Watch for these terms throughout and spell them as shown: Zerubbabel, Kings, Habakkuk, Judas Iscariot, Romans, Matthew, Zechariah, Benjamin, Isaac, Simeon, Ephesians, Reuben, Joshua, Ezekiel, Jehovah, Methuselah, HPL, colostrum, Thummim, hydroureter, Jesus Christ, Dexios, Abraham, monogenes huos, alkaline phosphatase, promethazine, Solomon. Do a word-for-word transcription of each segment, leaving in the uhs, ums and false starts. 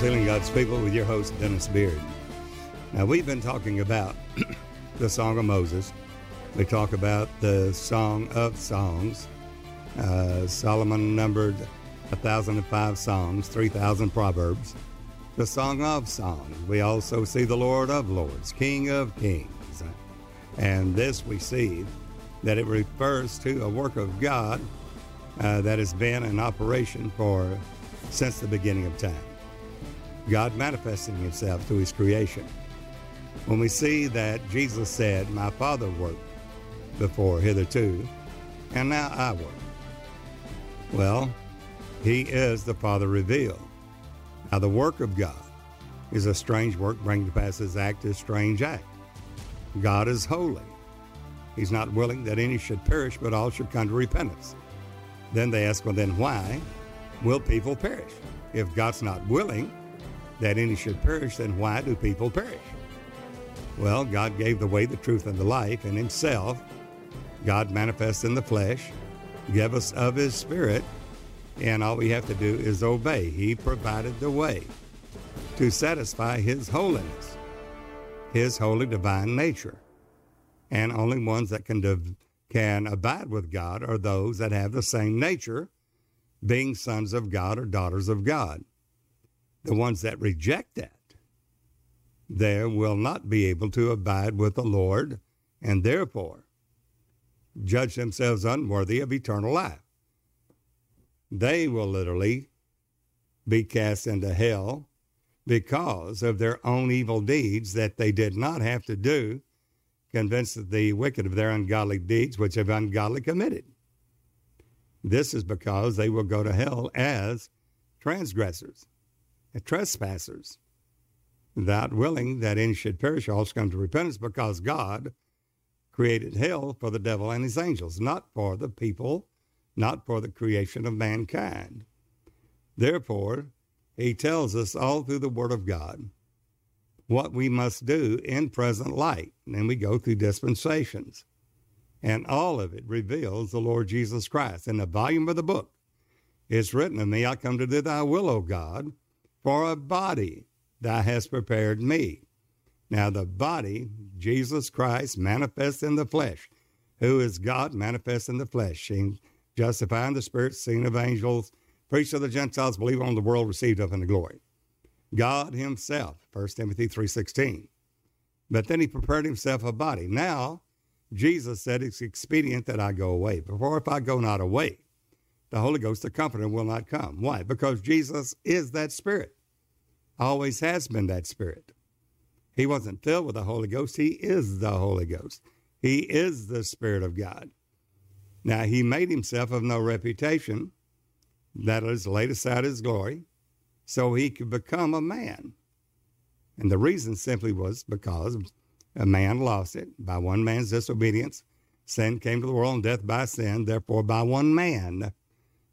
Healing God's People with your host, Dennis Beard. Now, we've been talking about the Song of Moses. We talk about the Song of Songs. Uh, Solomon numbered one thousand five Psalms, three thousand Proverbs. The Song of Songs. We also see the Lord of Lords, King of Kings. And this we see that it refers to a work of God uh, that has been in operation for since the beginning of time. God manifesting himself through his creation. When we see that Jesus said, "My Father worked before hitherto, and now I work." Well, he is the Father revealed. Now, the work of God is a strange work, bringing to pass his act is strange act. God is holy. He's not willing that any should perish, but all should come to repentance. Then they ask, well, then why will people perish? If God's not willing that any should perish, then why do people perish? Well, God gave the way, the truth, and the life in himself. God manifests in the flesh, gave us of his spirit, and all we have to do is obey. He provided the way to satisfy his holiness, his holy divine nature. And only ones that can, div- can abide with God are those that have the same nature, being sons of God or daughters of God. The ones that reject that, they will not be able to abide with the Lord and therefore judge themselves unworthy of eternal life. They will literally be cast into hell because of their own evil deeds that they did not have to do, convinced the wicked of their ungodly deeds which have ungodly committed. This is because they will go to hell as transgressors. Trespassers, without willing that any should perish, all should come to repentance, because God created hell for the devil and his angels, not for the people, not for the creation of mankind. Therefore, he tells us all through the Word of God what we must do in present light. And then we go through dispensations. And all of it reveals the Lord Jesus Christ. In the volume of the book, it's written of me, I come to do thy will, O God, for a body thou hast prepared me. Now the body, Jesus Christ, manifest in the flesh, who is God manifest in the flesh, seen, justifying the Spirit, seen of angels, preached to the Gentiles, believed on the world, received up into glory. God himself, First Timothy three sixteen. But then he prepared himself a body. Now, Jesus said, it's expedient that I go away. For if I go not away, the Holy Ghost, the Comforter, will not come. Why? Because Jesus is that Spirit, always has been that Spirit. He wasn't filled with the Holy Ghost. He is the Holy Ghost. He is the Spirit of God. Now, he made himself of no reputation, that is, laid aside his glory, so he could become a man. And the reason simply was because a man lost it. By one man's disobedience, sin came to the world, and death by sin. Therefore, by one man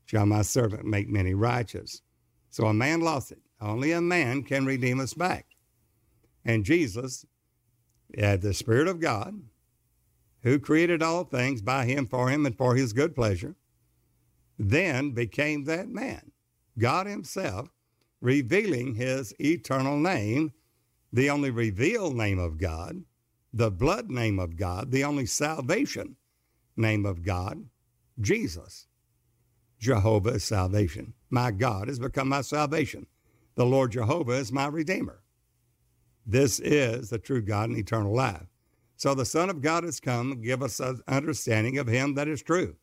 shall my servant make many righteous. So a man lost it. Only a man can redeem us back. And Jesus, the Spirit of God, who created all things by him, for him, and for his good pleasure, then became that man, God himself, revealing his eternal name, the only revealed name of God, the blood name of God, the only salvation name of God, Jesus. Jehovah is salvation. My God has become my salvation. The Lord Jehovah is my Redeemer. This is the true God and eternal life. So the Son of God has come, give us an understanding of him that is true.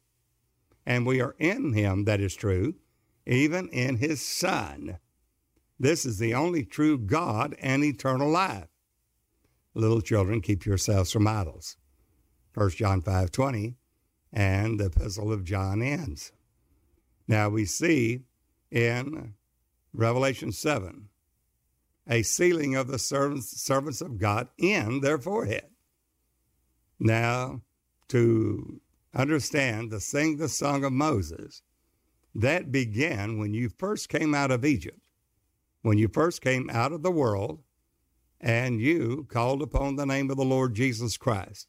And we are in him that is true, even in his Son. This is the only true God and eternal life. Little children, keep yourselves from idols. First John five twenty, and the epistle of John ends. Now we see in Revelation seven, a sealing of the servants, servants of God in their forehead. Now, to understand to sing the Song of Moses, that began when you first came out of Egypt, when you first came out of the world, and you called upon the name of the Lord Jesus Christ,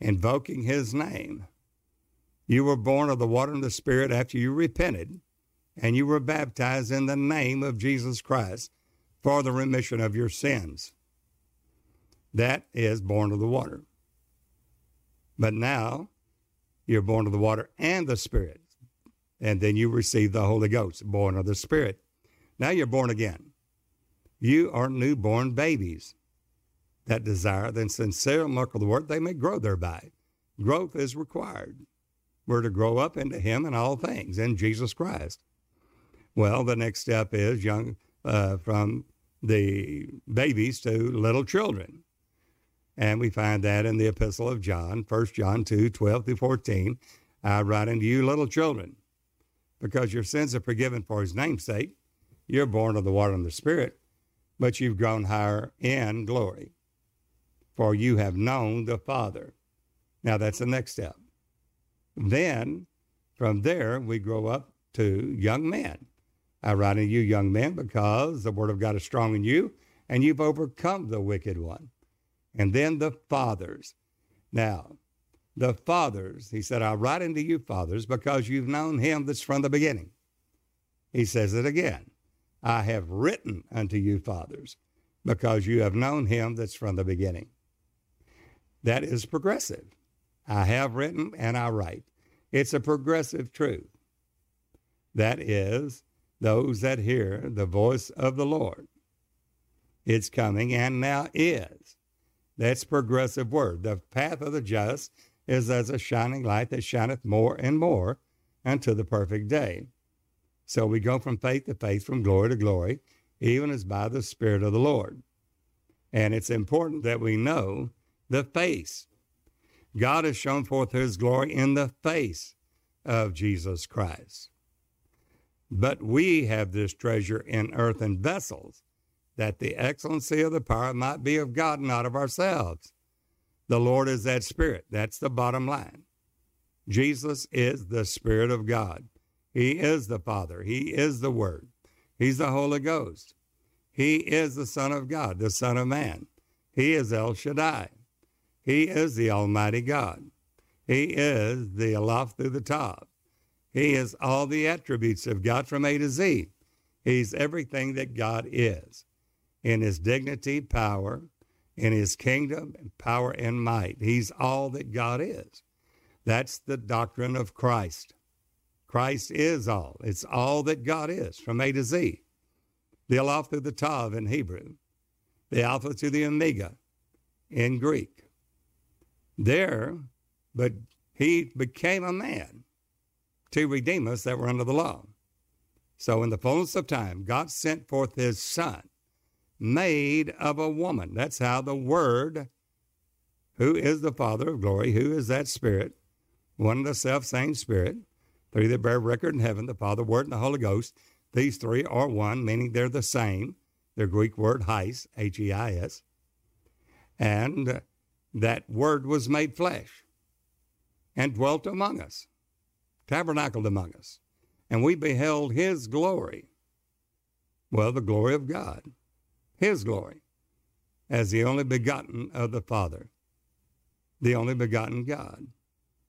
invoking his name. You were born of the water and the Spirit after you repented, and you were baptized in the name of Jesus Christ for the remission of your sins. That is born of the water. But now you're born of the water and the Spirit. And then you receive the Holy Ghost, born of the Spirit. Now you're born again. You are newborn babies that desire the sincere milk of the word they may grow thereby. Growth is required. We're to grow up into him in all things, in Jesus Christ. Well, the next step is young uh, from the babies to little children. And we find that in the epistle of John, First John two, twelve through fourteen. I write unto you, little children, because your sins are forgiven for his name's sake. You're born of the water and the Spirit, but you've grown higher in glory, for you have known the Father. Now that's the next step. Then from there, we grow up to young men. I write unto you, young men, because the word of God is strong in you, and you've overcome the wicked one. And then the fathers. Now, the fathers, he said, I write unto you, fathers, because you've known him that's from the beginning. He says it again. I have written unto you, fathers, because you have known him that's from the beginning. That is progressive. I have written and I write. It's a progressive truth. That is, those that hear the voice of the Lord. It's coming and now is. That's progressive word. The path of the just is as a shining light that shineth more and more unto the perfect day. So we go from faith to faith, from glory to glory, even as by the Spirit of the Lord. And it's important that we know the face. God has shown forth his glory in the face of Jesus Christ. But we have this treasure in earthen vessels, that the excellency of the power might be of God, not of ourselves. The Lord is that Spirit. That's the bottom line. Jesus is the Spirit of God. He is the Father. He is the Word. He's the Holy Ghost. He is the Son of God, the Son of Man. He is El Shaddai. He is the Almighty God. He is the aloft through the top. He is all the attributes of God from A to Z. He's everything that God is in his dignity, power, in his kingdom, and power and might. He's all that God is. That's the doctrine of Christ. Christ is all. It's all that God is from A to Z. The aloft through the tav in Hebrew, the alpha to the omega in Greek. There, but he became a man to redeem us that were under the law. So in the fullness of time, God sent forth his Son, made of a woman. That's how the Word, who is the Father of glory, who is that Spirit, one of the self-same Spirit, three that bear record in heaven, the Father, Word, and the Holy Ghost. These three are one, meaning they're the same. Their Greek word, heis, H E I S. And that Word was made flesh and dwelt among us, tabernacled among us. And we beheld his glory, well, the glory of God, his glory, as the only begotten of the Father, the only begotten God,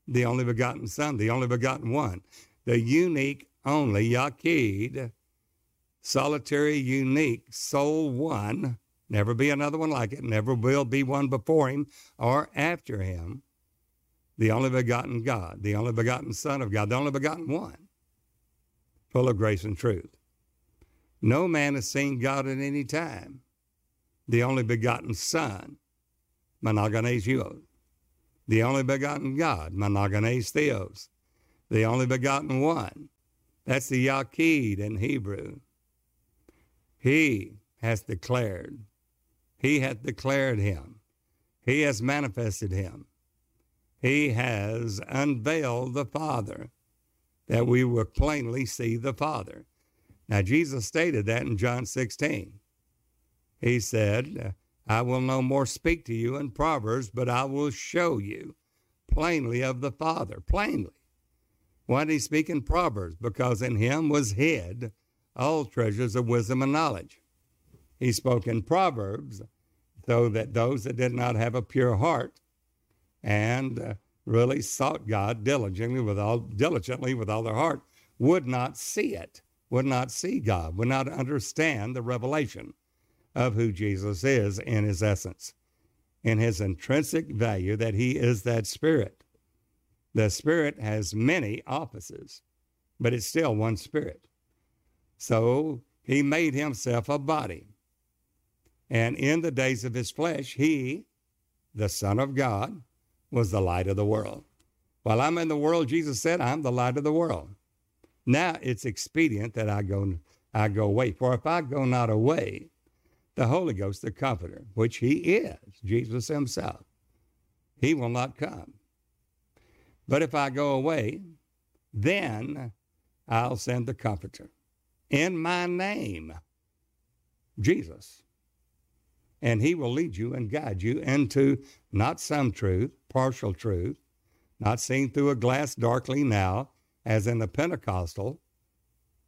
the only begotten Son, the only begotten one, the unique only, Yaqid, solitary, unique, sole one, never be another one like it, never will be one before him or after him, the only begotten God, the only begotten Son of God, the only begotten one, full of grace and truth. No man has seen God at any time. The only begotten Son, monogenes huos. The only begotten God, monogenes theos. The only begotten one. That's the Yaqid in Hebrew. He has declared. He hath declared him. He has manifested him. He has unveiled the Father, that we will plainly see the Father. Now, Jesus stated that in John sixteen. He said, I will no more speak to you in Proverbs, but I will show you plainly of the Father, plainly. Why did he speak in Proverbs? Because in him was hid all treasures of wisdom and knowledge. He spoke in Proverbs, so that those that did not have a pure heart and uh, really sought God diligently with all diligently with all their heart, would not see it, would not see God, would not understand the revelation of who Jesus is in his essence, in his intrinsic value that he is that Spirit. The Spirit has many offices, but it's still one Spirit. So he made himself a body. And in the days of his flesh, he, the Son of God, was the light of the world. While I'm in the world, Jesus said, I'm the light of the world. Now it's expedient that I go, I go away. For if I go not away, the Holy Ghost, the Comforter, which he is, Jesus himself, he will not come. But if I go away, then I'll send the Comforter in my name, Jesus. And he will lead you and guide you into not some truth, partial truth, not seen through a glass darkly now, as in the Pentecostal,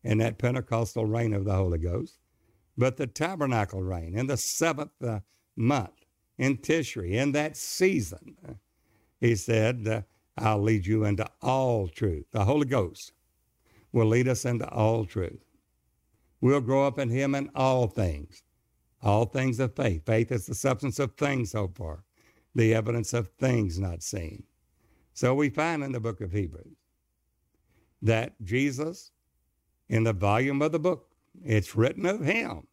in that Pentecostal reign of the Holy Ghost, but the tabernacle reign in the seventh uh, month, in Tishri, in that season. Uh, he said, uh, I'll lead you into all truth. The Holy Ghost will lead us into all truth. We'll grow up in him in all things. All things of faith. Faith is the substance of things so far, the evidence of things not seen. So we find in the book of Hebrews that Jesus, in the volume of the book, it's written of him,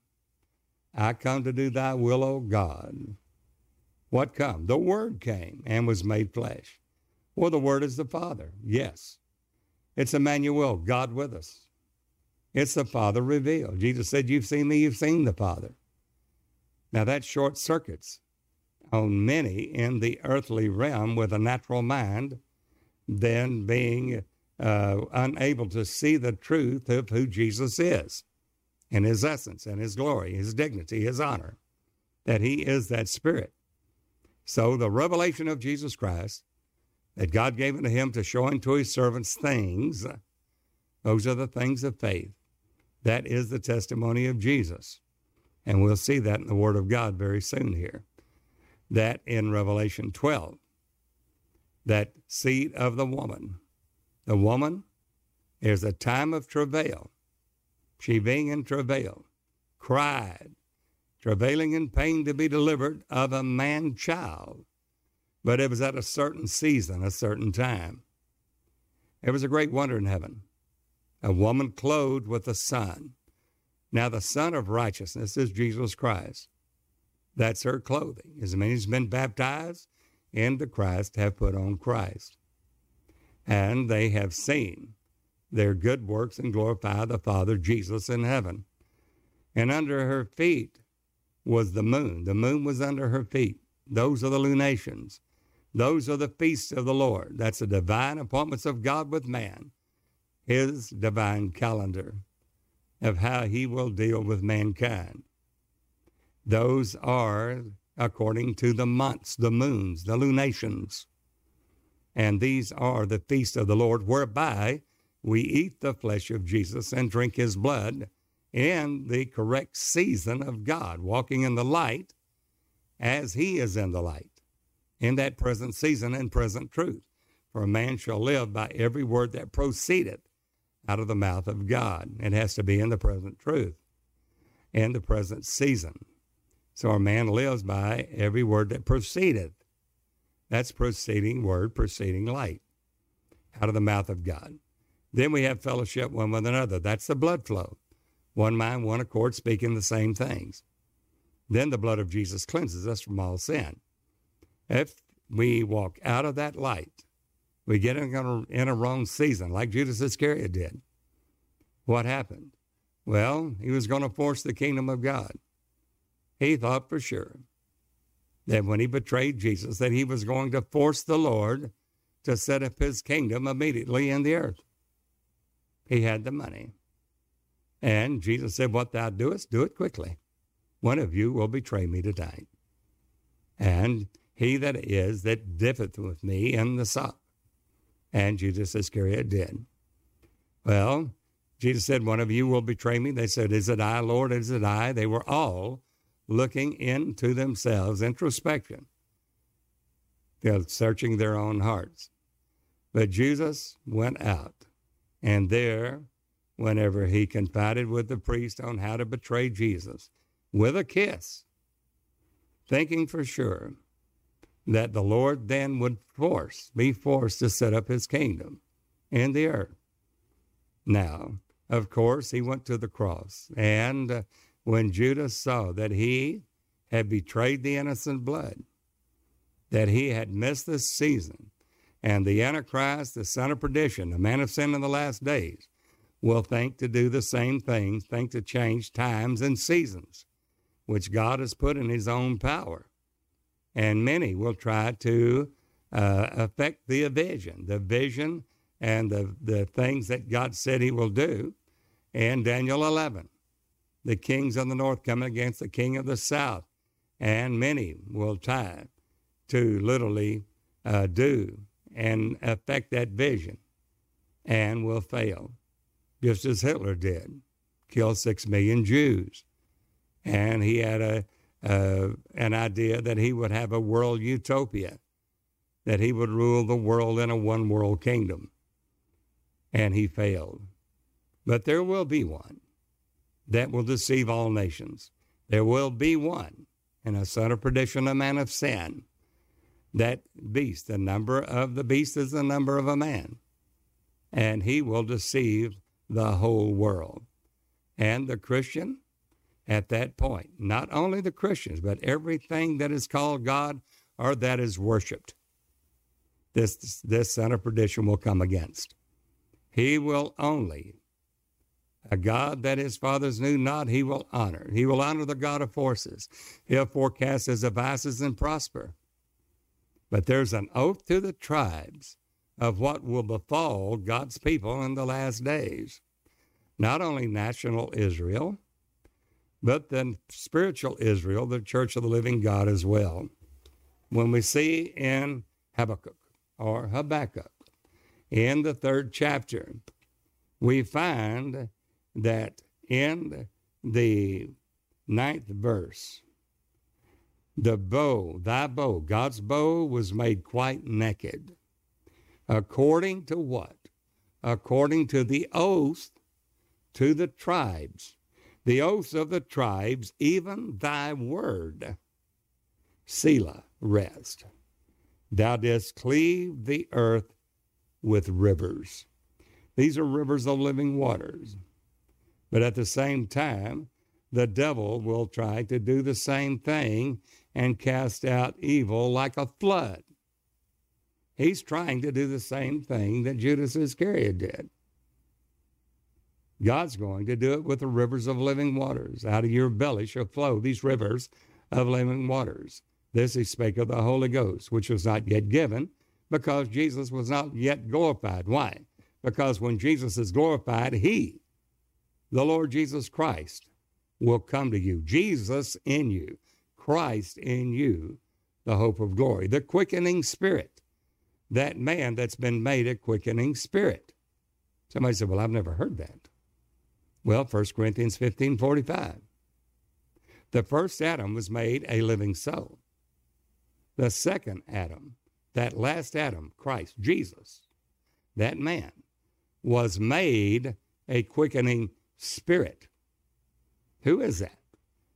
I come to do thy will, O God. What come? The Word came and was made flesh. Well, the Word is the Father. Yes. It's Emmanuel, God with us. It's the Father revealed. Jesus said, you've seen me, you've seen the Father. Now that short circuits on many in the earthly realm with a natural mind, then being uh, unable to see the truth of who Jesus is in his essence and his glory, his dignity, his honor, that he is that Spirit. So the revelation of Jesus Christ that God gave unto him to show unto his servants things, those are the things of faith. That is the testimony of Jesus. And we'll see that in the Word of God very soon here, that in Revelation twelve, that seed of the woman. The woman is a time of travail. She being in travail, cried, travailing in pain to be delivered of a man child. But it was at a certain season, a certain time. It was a great wonder in heaven. A woman clothed with a sun. Now the Son of Righteousness is Jesus Christ. That's her clothing. As many as have been baptized into Christ have put on Christ. And they have seen their good works and glorify the Father Jesus in heaven. And under her feet was the moon. The moon was under her feet. Those are the lunations. Those are the feasts of the Lord. That's the divine appointments of God with man. His divine calendar of how he will deal with mankind. Those are according to the months, the moons, the lunations. And these are the feasts of the Lord, whereby we eat the flesh of Jesus and drink his blood in the correct season of God, walking in the light as he is in the light, in that present season and present truth. For a man shall live by every word that proceedeth out of the mouth of God. It has to be in the present truth, in the present season. So a man lives by every word that proceedeth. That's proceeding word, proceeding light, out of the mouth of God. Then we have fellowship one with another. That's the blood flow. One mind, one accord, speaking the same things. Then the blood of Jesus cleanses us from all sin. If we walk out of that light, we get in a, in a wrong season, like Judas Iscariot did. What happened? Well, he was going to force the kingdom of God. He thought for sure that when he betrayed Jesus, that he was going to force the Lord to set up his kingdom immediately in the earth. He had the money. And Jesus said, what thou doest, do it quickly. One of you will betray me tonight. And he that is, that dippeth with me in the sop. And Judas Iscariot did. Well, Jesus said, one of you will betray me. They said, is it I, Lord? Is it I? They were all looking into themselves, introspection. They're searching their own hearts. But Jesus went out. And there, whenever he confided with the priest on how to betray Jesus, with a kiss, thinking for sure that the Lord then would force, be forced to set up his kingdom in the earth. Now, of course, he went to the cross, and uh, when Judas saw that he had betrayed the innocent blood, that he had missed this season, and the Antichrist, the son of perdition, the man of sin in the last days, will think to do the same things, think to change times and seasons, which God has put in his own power. And many will try to uh, affect the vision, the vision and the, the things that God said he will do. In Daniel eleven, the kings of the north coming against the king of the south, and many will try to literally uh, do and affect that vision and will fail, just as Hitler did, killed six million Jews. And he had a uh, an idea that he would have a world utopia, that he would rule the world in a one-world kingdom. And he failed. But there will be one that will deceive all nations. There will be one, and a son of perdition, a man of sin. That beast, the number of the beast is the number of a man. And he will deceive the whole world. And the Christian, at that point, not only the Christians, but everything that is called God or that is worshiped, this, this son of perdition will come against. He will only, a God that his fathers knew not, he will honor. He will honor the God of forces. He'll forecast his devices and prosper. But there's an oath to the tribes of what will befall God's people in the last days. Not only national Israel, but the spiritual Israel, the church of the living God as well. When we see in Habakkuk, or Habakkuk, in the third chapter, we find that in the ninth verse, the bow, thy bow, God's bow was made quite naked. According to what? According to the oath to the tribes, the oath of the tribes, even thy word, Selah, rest. Thou didst cleave the earth with rivers. These are rivers of living waters. But at the same time, the devil will try to do the same thing and cast out evil like a flood. He's trying to do the same thing that Judas Iscariot did. God's going to do it with the rivers of living waters. Out of your belly shall flow these rivers of living waters. This he spake of the Holy Ghost, which was not yet given, because Jesus was not yet glorified. Why? Because when Jesus is glorified, he, the Lord Jesus Christ, will come to you. Jesus in you, Christ in you, the hope of glory, the quickening spirit. That man that's been made a quickening spirit. Somebody said, well, I've never heard that. Well, First Corinthians fifteen forty-five. The first Adam was made a living soul. The second Adam, that last Adam, Christ, Jesus, that man was made a quickening spirit. Who is that?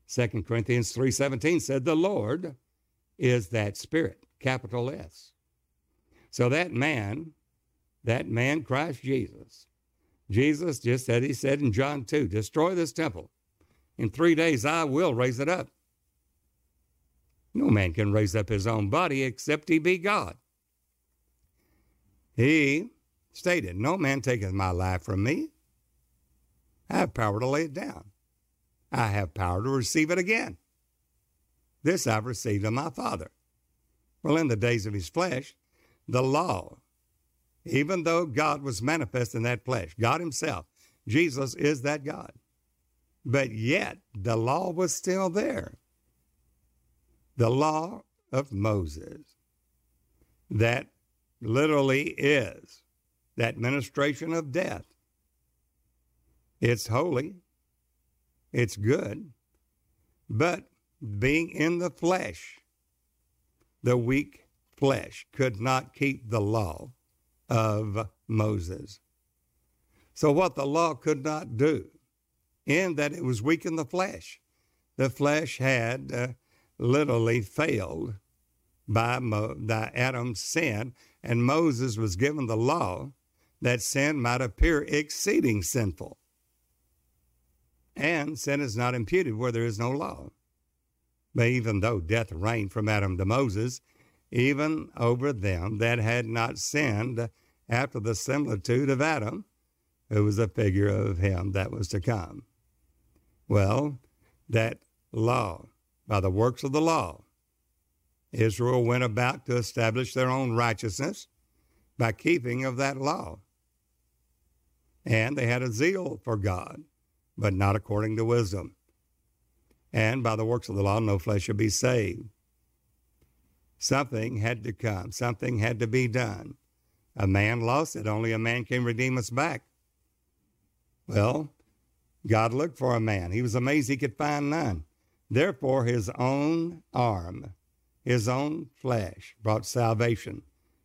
Second Corinthians three seventeen said, the Lord is that spirit, capital S. So that man, that man, Christ Jesus, Jesus just said, he said in John two, destroy this temple. In three days, I will raise it up. No man can raise up his own body except he be God. He stated, no man taketh my life from me. I have power to lay it down. I have power to receive it again. This I've received of my Father. Well, in the days of his flesh, the law, even though God was manifest in that flesh, God himself, Jesus is that God. But yet the law was still there. The law of Moses, that literally is that ministration of death. It's holy. It's good. But being in the flesh, the weak flesh could not keep the law of Moses. So what the law could not do, in that it was weak in the flesh, the flesh had uh, literally failed by, Mo- by Adam's sin, and Moses was given the law that sin might appear exceeding sinful. And sin is not imputed where there is no law. But even though death reigned from Adam to Moses, even over them that had not sinned after the similitude of Adam, who was a figure of him that was to come. Well, that law, by the works of the law, Israel went about to establish their own righteousness by keeping of that law. And they had a zeal for God, but not according to wisdom. And by the works of the law, no flesh shall be saved. Something had to come. Something had to be done. A man lost it. Only a man can redeem us back. Well, God looked for a man. He was amazed he could find none. Therefore, his own arm, his own flesh brought salvation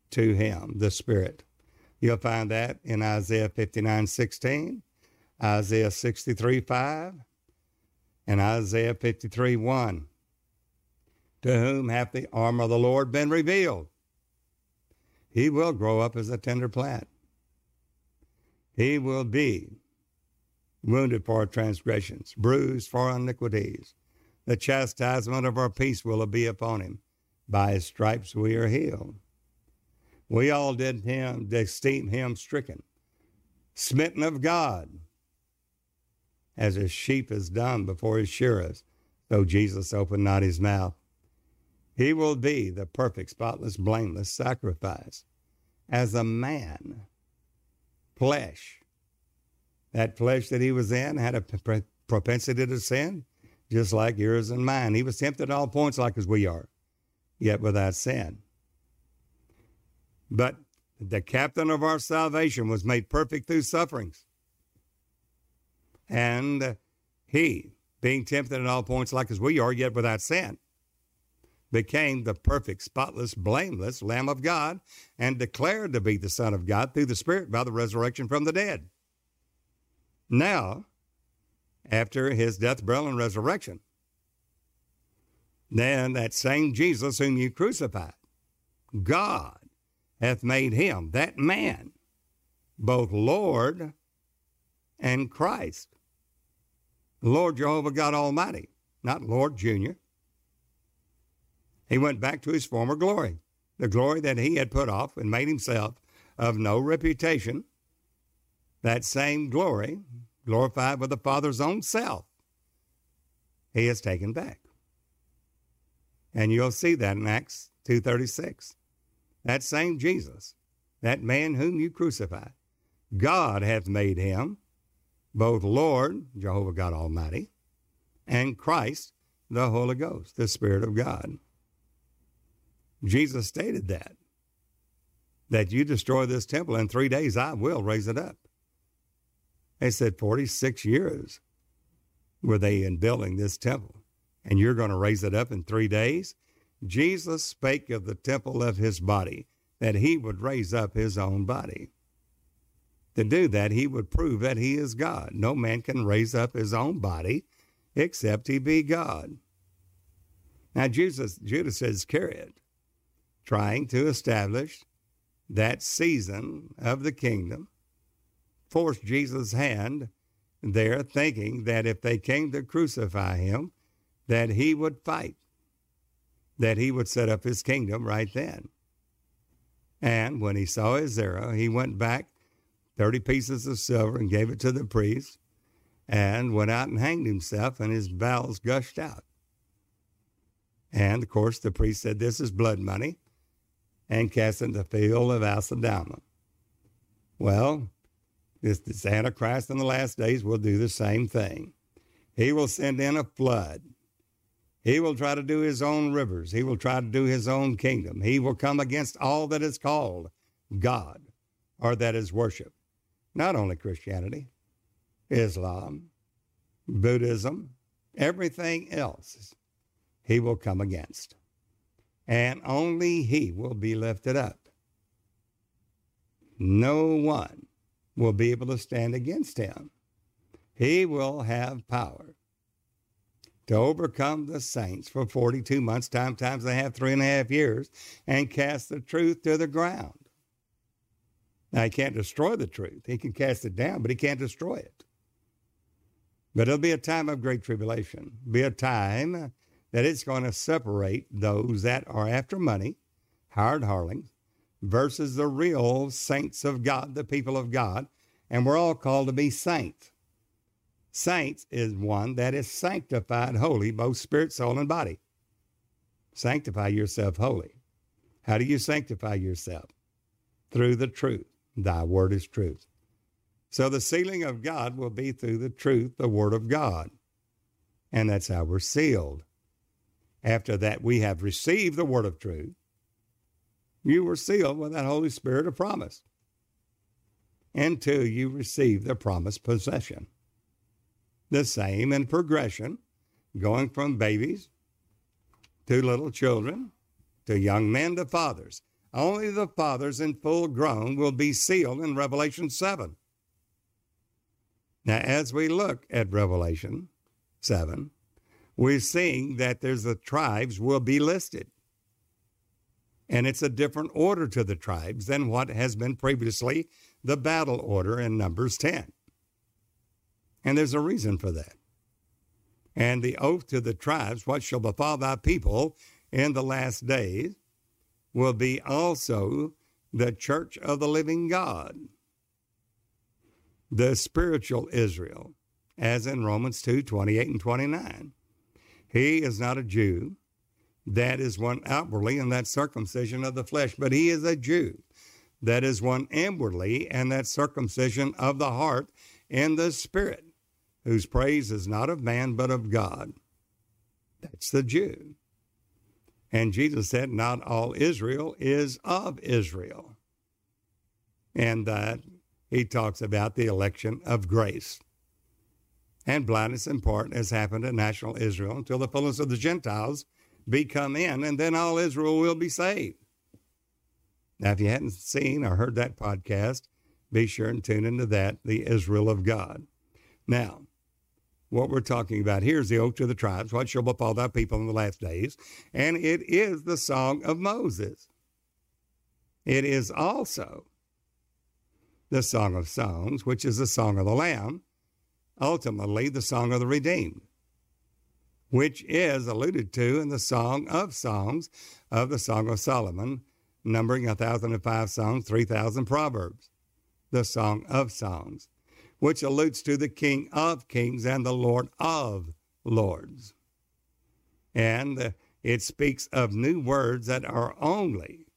to him, the Spirit. You'll find that in Isaiah fifty-nine sixteen, Isaiah sixty-three five, and Isaiah fifty-three one. To whom hath the arm of the Lord been revealed? He will grow up as a tender plant. He will be wounded for our transgressions, bruised for iniquities. The chastisement of our peace will be upon him. By his stripes we are healed. We all did him, esteem him stricken, smitten of God, as a sheep is dumb before his shearers, though Jesus opened not his mouth. He will be the perfect, spotless, blameless sacrifice as a man, flesh. That flesh that he was in had a propensity to sin, just like yours and mine. He was tempted at all points like as we are, yet without sin. But the captain of our salvation was made perfect through sufferings. And he, being tempted at all points like as we are, yet without sin, became the perfect, spotless, blameless Lamb of God and declared to be the Son of God through the Spirit by the resurrection from the dead. Now, after his death, burial, and resurrection, then that same Jesus whom you crucified, God hath made him, that man, both Lord and Christ. Lord Jehovah God Almighty, not Lord Junior. He went back to his former glory, the glory that he had put off and made himself of no reputation, that same glory, glorified with the Father's own self, he has taken back. And you'll see that in Acts two thirty-six. That same Jesus, that man whom you crucified, God hath made him both Lord, Jehovah God Almighty, and Christ, the Holy Ghost, the Spirit of God. Jesus stated that, that you destroy this temple in three days, I will raise it up. They said forty-six years were they in building this temple, and you're going to raise it up in three days? Jesus spake of the temple of his body, that he would raise up his own body. To do that, he would prove that he is God. No man can raise up his own body except he be God. Now, Jesus, Judas Iscariot, trying to establish that season of the kingdom, forced Jesus' hand there, thinking that if they came to crucify him, that he would fight, that he would set up his kingdom right then. And when he saw his arrow, he went back thirty pieces of silver and gave it to the priest and went out and hanged himself, and his bowels gushed out. And, of course, the priest said, this is blood money, and cast it in the field of Asadama. Well, this, this Antichrist in the last days will do the same thing. He will send in a flood. He will try to do his own rivers. He will try to do his own kingdom. He will come against all that is called God or that is worship. Not only Christianity, Islam, Buddhism, everything else he will come against. And only he will be lifted up. No one will be able to stand against him. He will have power. to overcome the saints for forty-two months, time times they have three and a half years, and cast the truth to the ground. Now, he can't destroy the truth. He can cast it down, but he can't destroy it. But it'll be a time of great tribulation, be a time that it's going to separate those that are after money, hired harlings, versus the real saints of God, the people of God, and we're all called to be saints. Saints is one that is sanctified holy, both spirit, soul, and body. Sanctify yourself holy. How do you sanctify yourself? Through the truth. Thy word is truth. So the sealing of God will be through the truth, the word of God. And that's how we're sealed. After that, we have received the word of truth. You were sealed with that Holy Spirit of promise until you receive the promised possession. The same in progression, going from babies to little children, to young men, to fathers. Only the fathers in full grown will be sealed in Revelation seven. Now, as we look at Revelation seven, we're seeing that there's the tribes will be listed. And it's a different order to the tribes than what has been previously the battle order in Numbers ten. And there's a reason for that. And the oath to the tribes, what shall befall thy people in the last days, will be also the church of the living God, the spiritual Israel, as in Romans two, twenty-eight and twenty-nine. He is not a Jew. That is one outwardly, and that circumcision of the flesh. But he is a Jew. That is one inwardly, and that circumcision of the heart in the spirit, whose praise is not of man, but of God. That's the Jew. And Jesus said, not all Israel is of Israel. And that he talks about the election of grace. And blindness in part has happened to national Israel until the fullness of the Gentiles be come in, and then all Israel will be saved. Now, if you hadn't seen or heard that podcast, be sure and tune into that, the Israel of God. Now, what we're talking about here is the oath to the tribes, what shall befall thy people in the last days, and it is the Song of Moses. It is also the Song of Songs, which is the Song of the Lamb, ultimately the Song of the Redeemed, which is alluded to in the Song of Songs of the Song of Solomon, numbering one thousand five songs, three thousand proverbs. The Song of Songs, which alludes to the King of Kings and the Lord of Lords. And it speaks of new words that are only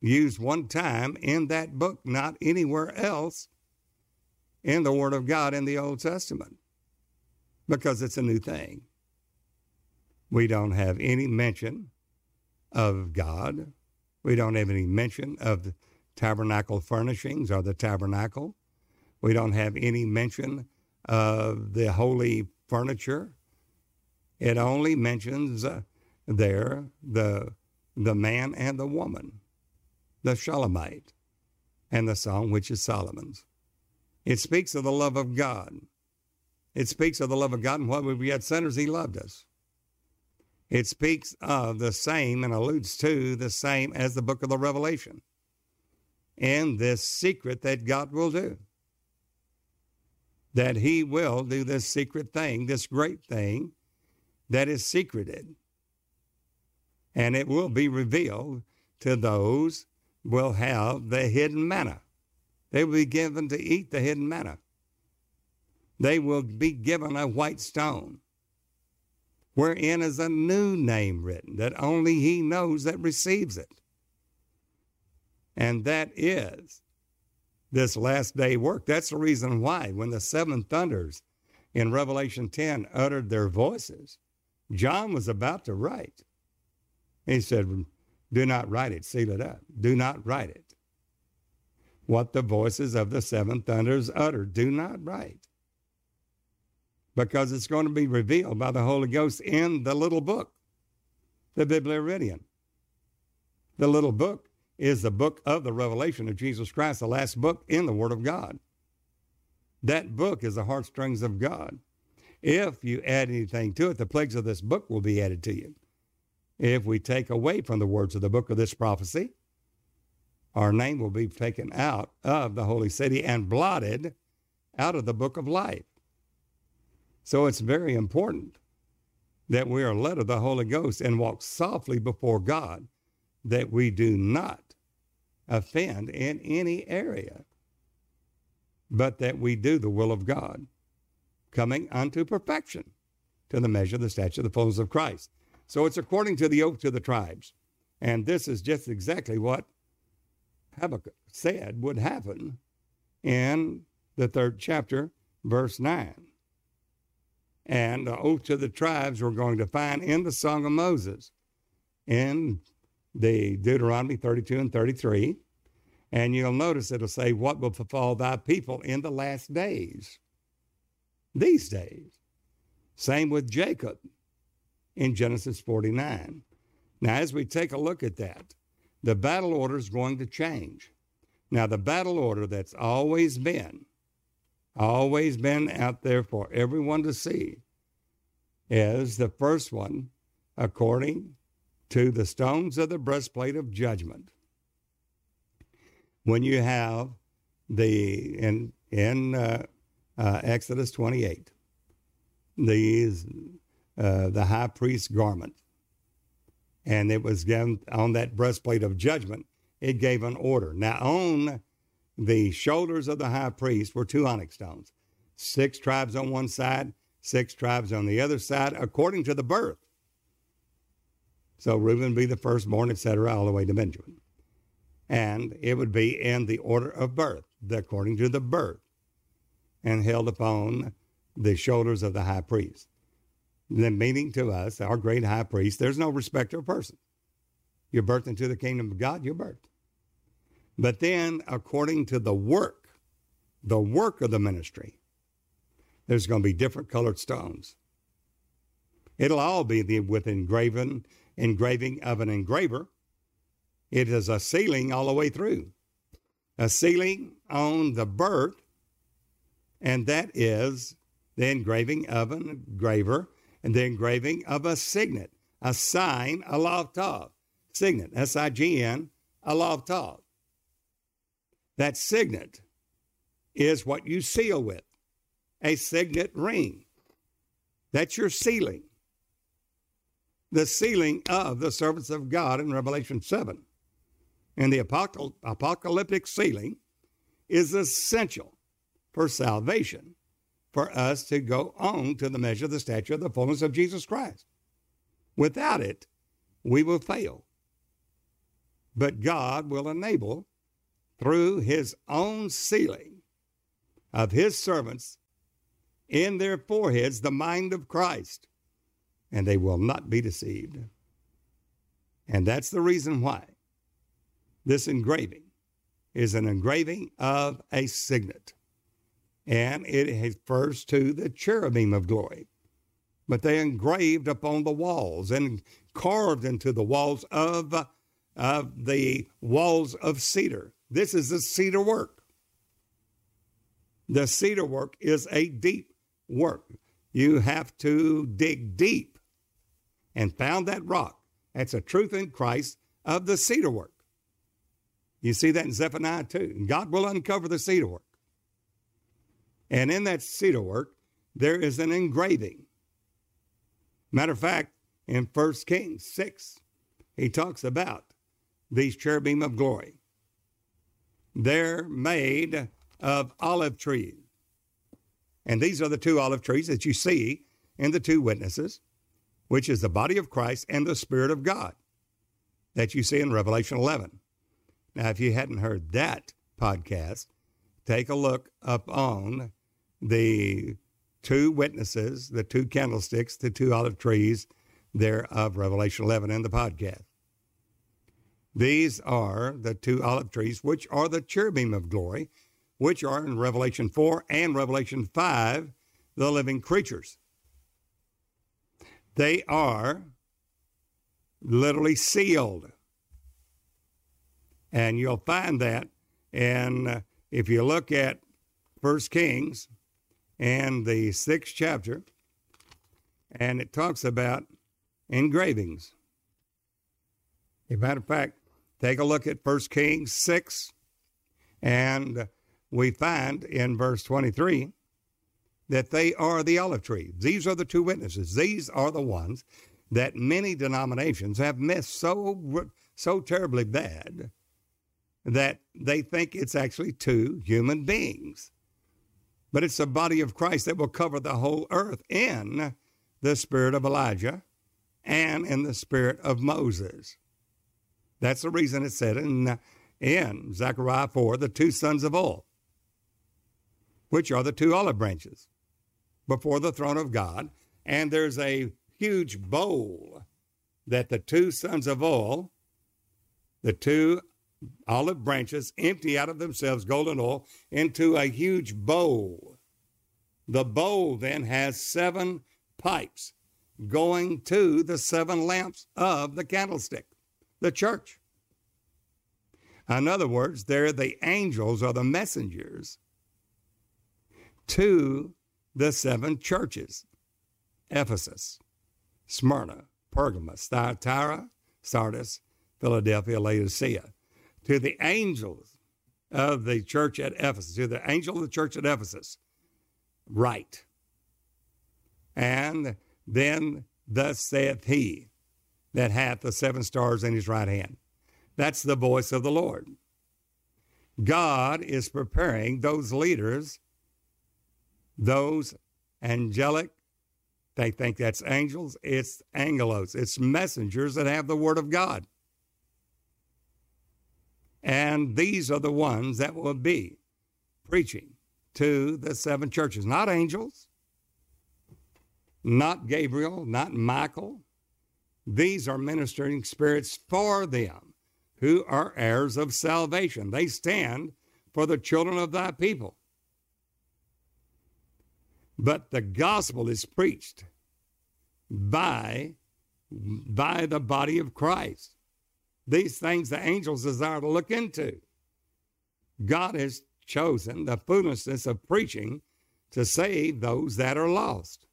used one time in that book, not anywhere else in the Word of God in the Old Testament, because it's a new thing. We don't have any mention of God. We don't have any mention of the tabernacle furnishings or the tabernacle. We don't have any mention of the holy furniture. It only mentions uh, there the, the man and the woman, the Shulamite, and the song which is Solomon's. It speaks of the love of God. It speaks of the love of God, and while we were yet sinners, he loved us. It speaks of the same and alludes to the same as the book of the Revelation and this secret that God will do, that he will do this secret thing, this great thing that is secreted. And it will be revealed to those who will have the hidden manna. They will be given to eat the hidden manna. They will be given a white stone, wherein is a new name written that only he knows that receives it. And that is this last day work. That's the reason why when the seven thunders in Revelation ten uttered their voices, John was about to write. He said, do not write it, seal it up. Do not write it. What the voices of the seven thunders uttered, do not write. Because it's going to be revealed by the Holy Ghost in the little book, the Biblioridion. The little book is the book of the revelation of Jesus Christ, the last book in the Word of God. That book is the heartstrings of God. If you add anything to it, the plagues of this book will be added to you. If we take away from the words of the book of this prophecy, our name will be taken out of the holy city and blotted out of the book of life. So it's very important that we are led of the Holy Ghost and walk softly before God, that we do not offend in any area, but that we do the will of God, coming unto perfection, to the measure of the stature of the fullness of Christ. So it's according to the oath to the tribes. And this is just exactly what Habakkuk said would happen in the third chapter, verse nine. And the oath to the tribes we're going to find in the Song of Moses, in the Deuteronomy thirty-two and thirty-three. And you'll notice it'll say, what will befall thy people in the last days? These days. Same with Jacob in Genesis forty-nine. Now, as we take a look at that, the battle order is going to change. Now, the battle order that's always been, always been out there for everyone to see, is the first one, according to the stones of the breastplate of judgment. When you have the, in, in uh, uh, Exodus twenty-eight, these, uh, the high priest's garment, and it was given on that breastplate of judgment, it gave an order. Now, on the shoulders of the high priest were two onyx stones, six tribes on one side, six tribes on the other side, according to the birth. So Reuben be the firstborn, et cetera, all the way to Benjamin. And it would be in the order of birth, according to the birth, and held upon the shoulders of the high priest. The meaning to us, our great high priest, there's no respecter of person. You're birthed into the kingdom of God, you're birthed. But then, according to the work, the work of the ministry, there's going to be different colored stones. It'll all be the, with engraven, engraving of an engraver. It is a sealing all the way through. A sealing on the birth, and that is the engraving of an engraver, and the engraving of a signet, a sign aloft of. Signet, S I G N, aloft of. That signet is what you seal with, a signet ring. That's your sealing. The sealing of the servants of God in Revelation seven. And the apocal- apocalyptic sealing is essential for salvation, for us to go on to the measure of the stature of the fullness of Jesus Christ. Without it, we will fail. But God will enable, through his own sealing of his servants in their foreheads, the mind of Christ, and they will not be deceived. And that's the reason why this engraving is an engraving of a signet, and it refers to the cherubim of glory. But they engraved upon the walls and carved into the walls of, of the walls of cedar. This is the cedar work. The cedar work is a deep work. You have to dig deep and found that rock. That's a truth in Christ of the cedar work. You see that in Zephaniah two. God will uncover the cedar work. And in that cedar work, there is an engraving. Matter of fact, in First Kings six, he talks about these cherubim of glory. They're made of olive trees. And these are the two olive trees that you see in the two witnesses, which is the body of Christ and the Spirit of God that you see in Revelation eleven. Now, if you hadn't heard that podcast, take a look up on the two witnesses, the two candlesticks, the two olive trees there of Revelation eleven in the podcast. These are the two olive trees, which are the cherubim of glory, which are in Revelation four and Revelation five, the living creatures. They are literally sealed. And you'll find that, and if you look at First Kings and the sixth chapter, and it talks about engravings. As a matter of fact, take a look at First Kings six, and we find in verse twenty-three that they are the olive tree. These are the two witnesses. These are the ones that many denominations have missed so, so terribly bad that they think it's actually two human beings. But it's the body of Christ that will cover the whole earth in the spirit of Elijah and in the spirit of Moses. That's the reason it said in, in Zechariah four, the two sons of oil, which are the two olive branches before the throne of God. And there's a huge bowl that the two sons of oil, the two olive branches, empty out of themselves golden oil into a huge bowl. The bowl then has seven pipes going to the seven lamps of the candlestick, the church. In other words, they're the angels or the messengers to the seven churches: Ephesus, Smyrna, Pergamos, Thyatira, Sardis, Philadelphia, Laodicea. To the angels of the church at Ephesus, to the angel of the church at Ephesus, write. And then thus saith he that hath the seven stars in his right hand. That's the voice of the Lord. God is preparing those leaders, those angelic, they think that's angels, it's angelos, it's messengers that have the word of God. And these are the ones that will be preaching to the seven churches, not angels, not Gabriel, not Michael. These are ministering spirits for them who are heirs of salvation. They stand for the children of thy people. But the gospel is preached by, by the body of Christ. These things the angels desire to look into. God has chosen the foolishness of preaching to save those that are lost.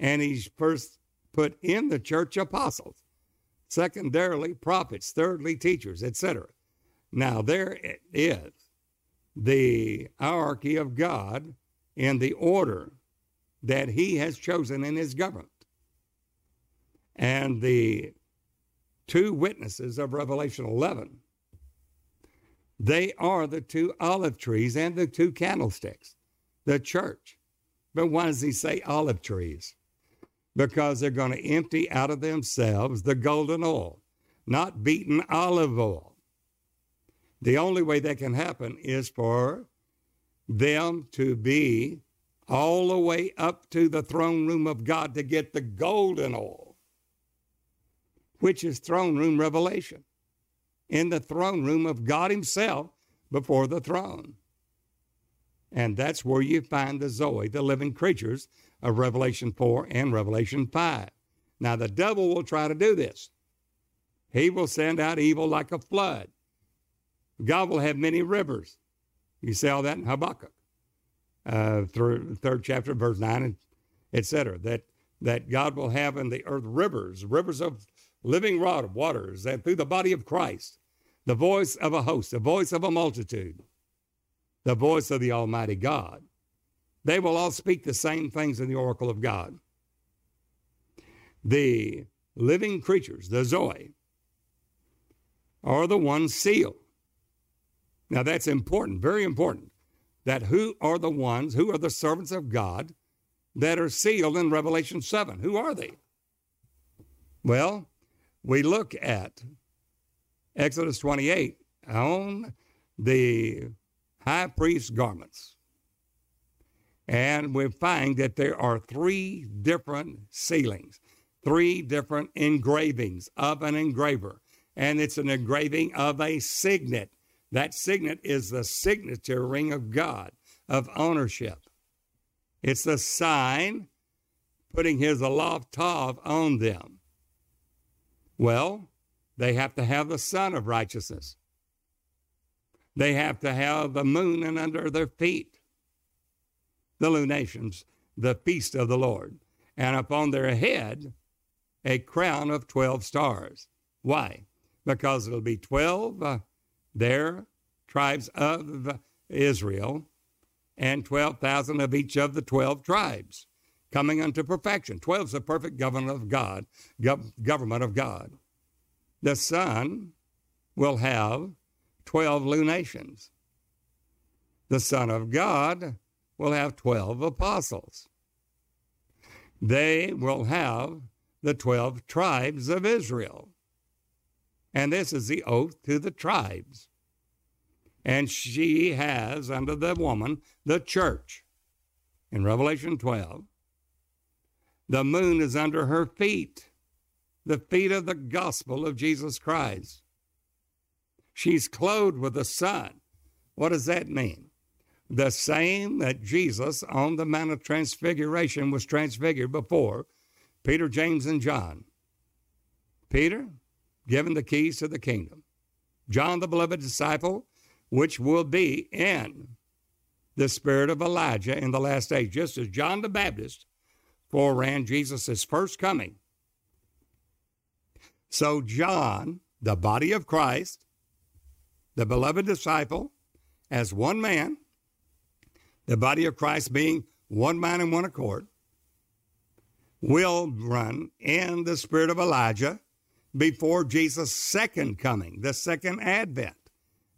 And he's first put in the church apostles, secondarily prophets, thirdly teachers, et cetera. Now there is the hierarchy of God in the order that he has chosen in his government. And the two witnesses of Revelation eleven, they are the two olive trees and the two candlesticks, the church. But why does he say olive trees? Because they're going to empty out of themselves the golden oil, not beaten olive oil. The only way that can happen is for them to be all the way up to the throne room of God to get the golden oil, which is throne room revelation, in the throne room of God himself before the throne. And that's where you find the Zoe, the living creatures of Revelation four and Revelation five. Now the devil will try to do this. He will send out evil like a flood. God will have many rivers. You see all that in Habakkuk, uh, through third chapter, verse nine, and et cetera, that, that God will have in the earth rivers, rivers of living waters, and through the body of Christ, the voice of a host, the voice of a multitude, the voice of the Almighty God. They will all speak the same things in the oracle of God. The living creatures, the Zoe, are the ones sealed. Now that's important, very important, that who are the ones, who are the servants of God that are sealed in Revelation seven? Who are they? Well, we look at Exodus twenty-eight on the high priest's garments, and we find that there are three different sealings, three different engravings of an engraver, and it's an engraving of a signet. That signet is the signature ring of God, of ownership. It's the sign putting his aloft tav on them. Well, they have to have the sun of righteousness. They have to have the moon and under their feet. The lunations, the feast of the Lord. and upon their head a crown of twelve stars. Why? Because it'll be twelve uh, their tribes of Israel, and twelve thousand of each of the twelve tribes, coming unto perfection. twelve is the perfect government of God, gov- government of God. The sun will have twelve lunations. The Son of God will have twelve apostles. They will have the twelve tribes of Israel. And this is the oath to the tribes. And she has, under the woman, the church. In Revelation twelve, the moon is under her feet, the feet of the gospel of Jesus Christ. She's clothed with the sun. What does that mean? The same that Jesus on the Mount of Transfiguration was transfigured before Peter, James, and John. Peter, given the keys to the kingdom. John, the beloved disciple, which will be in the spirit of Elijah in the last days, just as John the Baptist foreran Jesus' first coming. So John, the body of Christ, the beloved disciple, as one man, the body of Christ being one mind and one accord, will run in the spirit of Elijah before Jesus' second coming, the second advent.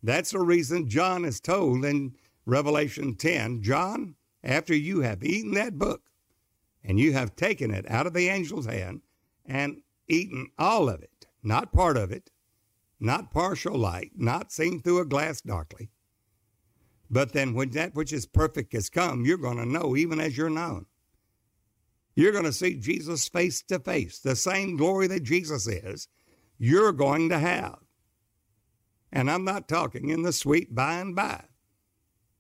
That's the reason John is told in Revelation ten, John, after you have eaten that book and you have taken it out of the angel's hand and eaten all of it, not part of it, not partial light, not seen through a glass darkly, but then when that which is perfect has come, you're going to know even as you're known. You're going to see Jesus face to face, the same glory that Jesus is, you're going to have. And I'm not talking in the sweet by and by.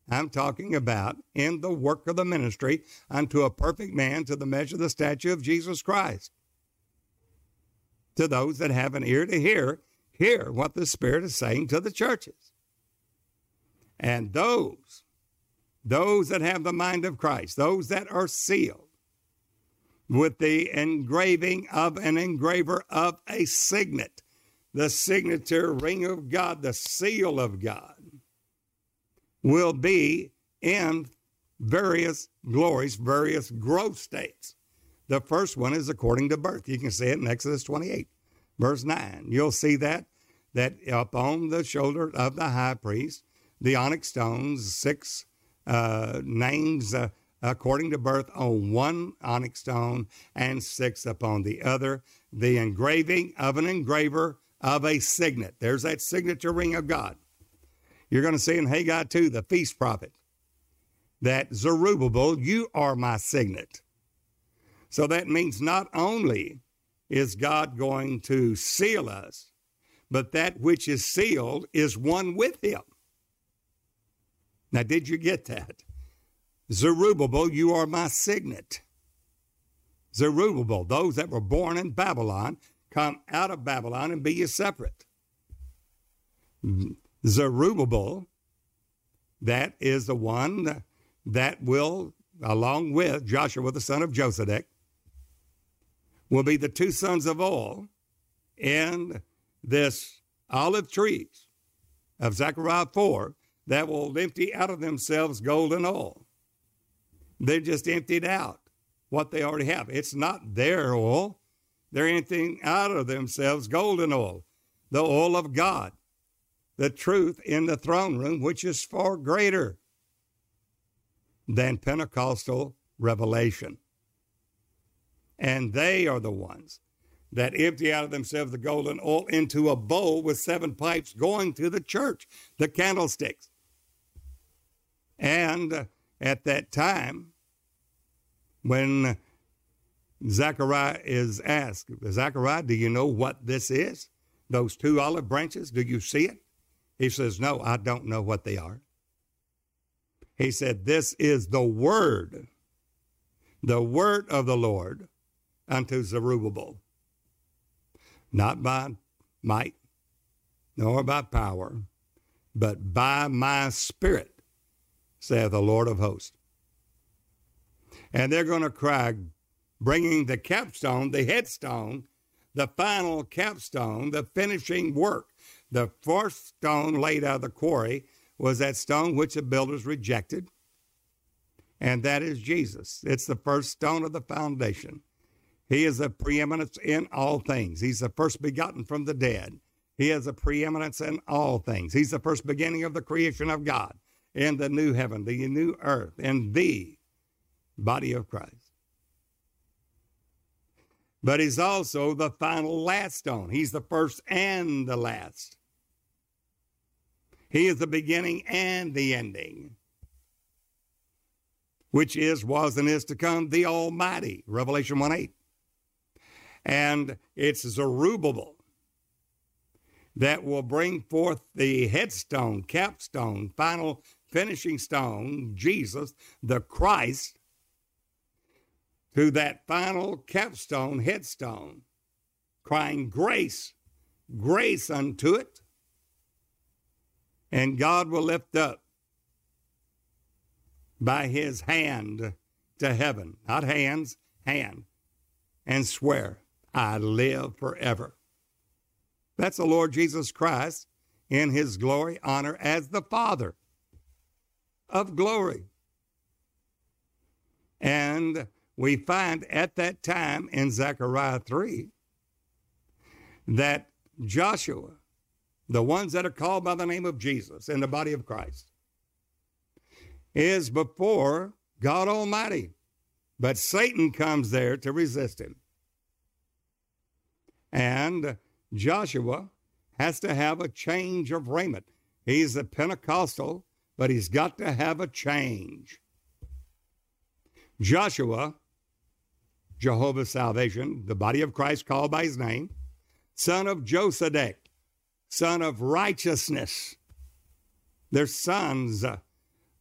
I'm talking about in the work of the ministry unto a perfect man to the measure of the stature of Jesus Christ. To those that have an ear to hear, hear what the Spirit is saying to the churches. And those, those that have the mind of Christ, those that are sealed with the engraving of an engraver of a signet, the signature ring of God, the seal of God, will be in various glories, various growth states. The first one is according to birth. You can see it in Exodus twenty-eight, verse nine. You'll see that, that upon the shoulder of the high priest, the onyx stones, six uh, names uh, according to birth on one onyx stone and six upon the other, the engraving of an engraver of a signet. There's that signature ring of God. You're going to see in Haggai two, the feast prophet, that Zerubbabel, you are my signet. So that means not only is God going to seal us, but that which is sealed is one with him. Now, did you get that? Zerubbabel, you are my signet. Zerubbabel, those that were born in Babylon, come out of Babylon and be ye separate. Zerubbabel, that is the one that will, along with Joshua, the son of Josedek, will be the two sons of oil in this olive trees of Zechariah four that will empty out of themselves gold and oil. They've just emptied out what they already have. It's not their oil. They're emptying out of themselves golden oil, the oil of God, the truth in the throne room, which is far greater than Pentecostal revelation. And they are the ones that empty out of themselves the golden oil into a bowl with seven pipes going to the church, the candlesticks. And at that time, when Zechariah is asked, Zechariah, do you know what this is? Those two olive branches, do you see it? He says, no, I don't know what they are. He said, this is the word, the word of the Lord unto Zerubbabel. Not by might, nor by power, but by my spirit, saith the Lord of hosts. And they're going to cry, bringing the capstone, the headstone, the final capstone, the finishing work. The first stone laid out of the quarry was that stone which the builders rejected, and that is Jesus. It's the first stone of the foundation. He is the preeminence in all things. He's the first begotten from the dead. He is the preeminence in all things. He's the first beginning of the creation of God in the new heaven, the new earth, in the body of Christ. But he's also the final last stone. He's the first and the last. He is the beginning and the ending, which is, was, and is to come, the Almighty, Revelation one eight. And it's Zerubbabel that will bring forth the headstone, capstone, final finishing stone, Jesus, the Christ, to that final capstone, headstone, crying grace, grace unto it. And God will lift up by his hand to heaven, not hands, hand, and swear, I live forever. That's the Lord Jesus Christ in his glory, honor as the Father of glory. And we find at that time in Zechariah three that Joshua, the ones that are called by the name of Jesus in the body of Christ, is before God Almighty, but Satan comes there to resist him. And Joshua has to have a change of raiment. He's a Pentecostal, but he's got to have a change. Joshua, Jehovah's salvation, the body of Christ called by his name, son of Josedek, son of righteousness. They're sons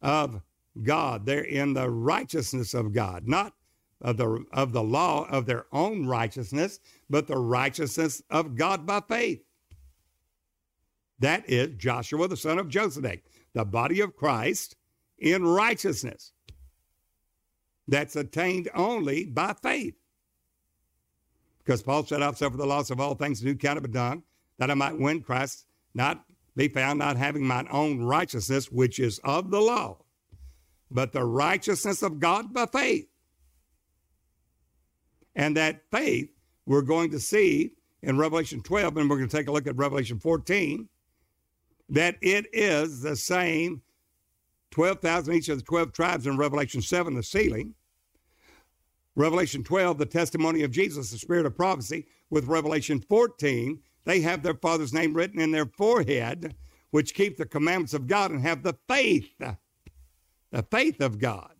of God. They're in the righteousness of God, not of the, of the law of their own righteousness, but the righteousness of God by faith. That is Joshua, the son of Josedek, the body of Christ in righteousness that's attained only by faith. Because Paul said, I've suffered the loss of all things new counted but done, that I might win Christ, not be found not having mine own righteousness, which is of the law, but the righteousness of God by faith. And that faith we're going to see in Revelation twelve, and we're going to take a look at Revelation fourteen, that it is the same twelve thousand, each of the twelve tribes in Revelation seven, the sealing. Revelation twelve, the testimony of Jesus, the spirit of prophecy, with Revelation fourteen, they have their Father's name written in their forehead, which keep the commandments of God and have the faith, the faith of God.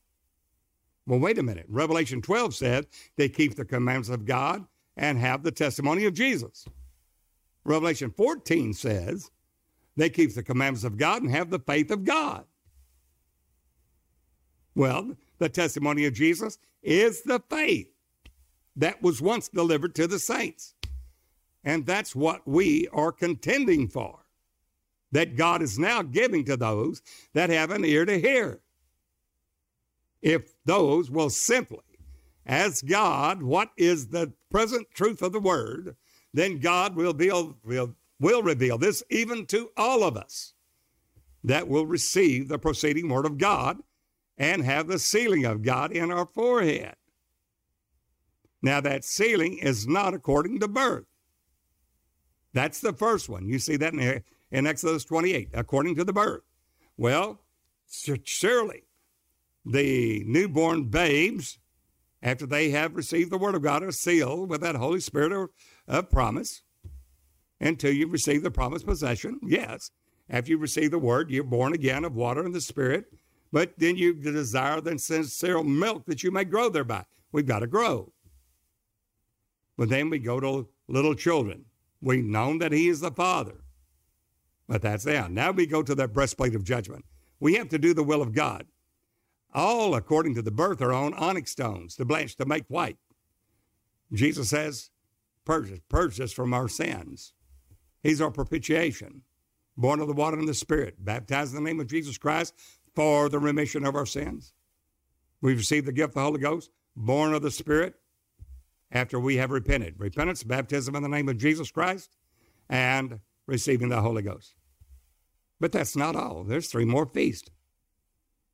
Well, wait a minute. Revelation twelve said they keep the commandments of God and have the testimony of Jesus. Revelation fourteen says they keep the commandments of God and have the faith of God. Well, the testimony of Jesus is the faith that was once delivered to the saints. And that's what we are contending for, that God is now giving to those that have an ear to hear. If those will simply ask God, what is the present truth of the word, then God will, be, will, will reveal this even to all of us that will receive the proceeding word of God and have the sealing of God in our forehead. Now, that sealing is not according to birth. That's the first one. You see that in, in Exodus twenty-eight, according to the birth. Well, surely the newborn babes, after they have received the word of God, are sealed with that Holy Spirit of, of promise until you receive the promised possession. Yes, after you receive the word, you're born again of water and the Spirit, but then you desire the sincere milk that you may grow thereby. We've got to grow. But then we go to little children. We've known that he is the Father, but that's down. Now we go to that breastplate of judgment. We have to do the will of God. All according to the birth are on onyx stones, to blanch, to make white. Jesus says, purge, purge us from our sins. He's our propitiation, born of the water and the Spirit, baptized in the name of Jesus Christ for the remission of our sins. We've received the gift of the Holy Ghost, born of the Spirit, after we have repented. Repentance, baptism in the name of Jesus Christ, and receiving the Holy Ghost. But that's not all. There's three more feasts.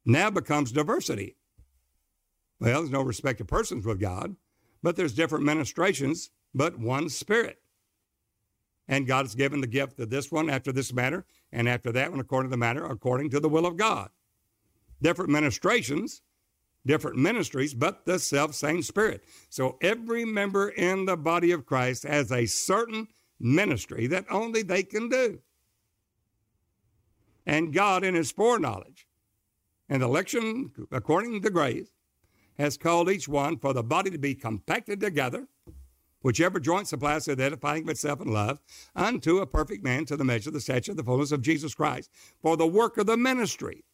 Now becomes diversity. Well, there's no respect of persons with God, but there's different ministrations, but one Spirit. And God has given the gift of this one after this matter, and after that one according to the matter, according to the will of God. Different ministrations, different ministries, but the self-same Spirit. So every member in the body of Christ has a certain ministry that only they can do. And God, in his foreknowledge and election according to grace, has called each one for the body to be compacted together, whichever joint supplies the edifying of itself in love, unto a perfect man to the measure of the stature of the fullness of Jesus Christ, for the work of the ministry.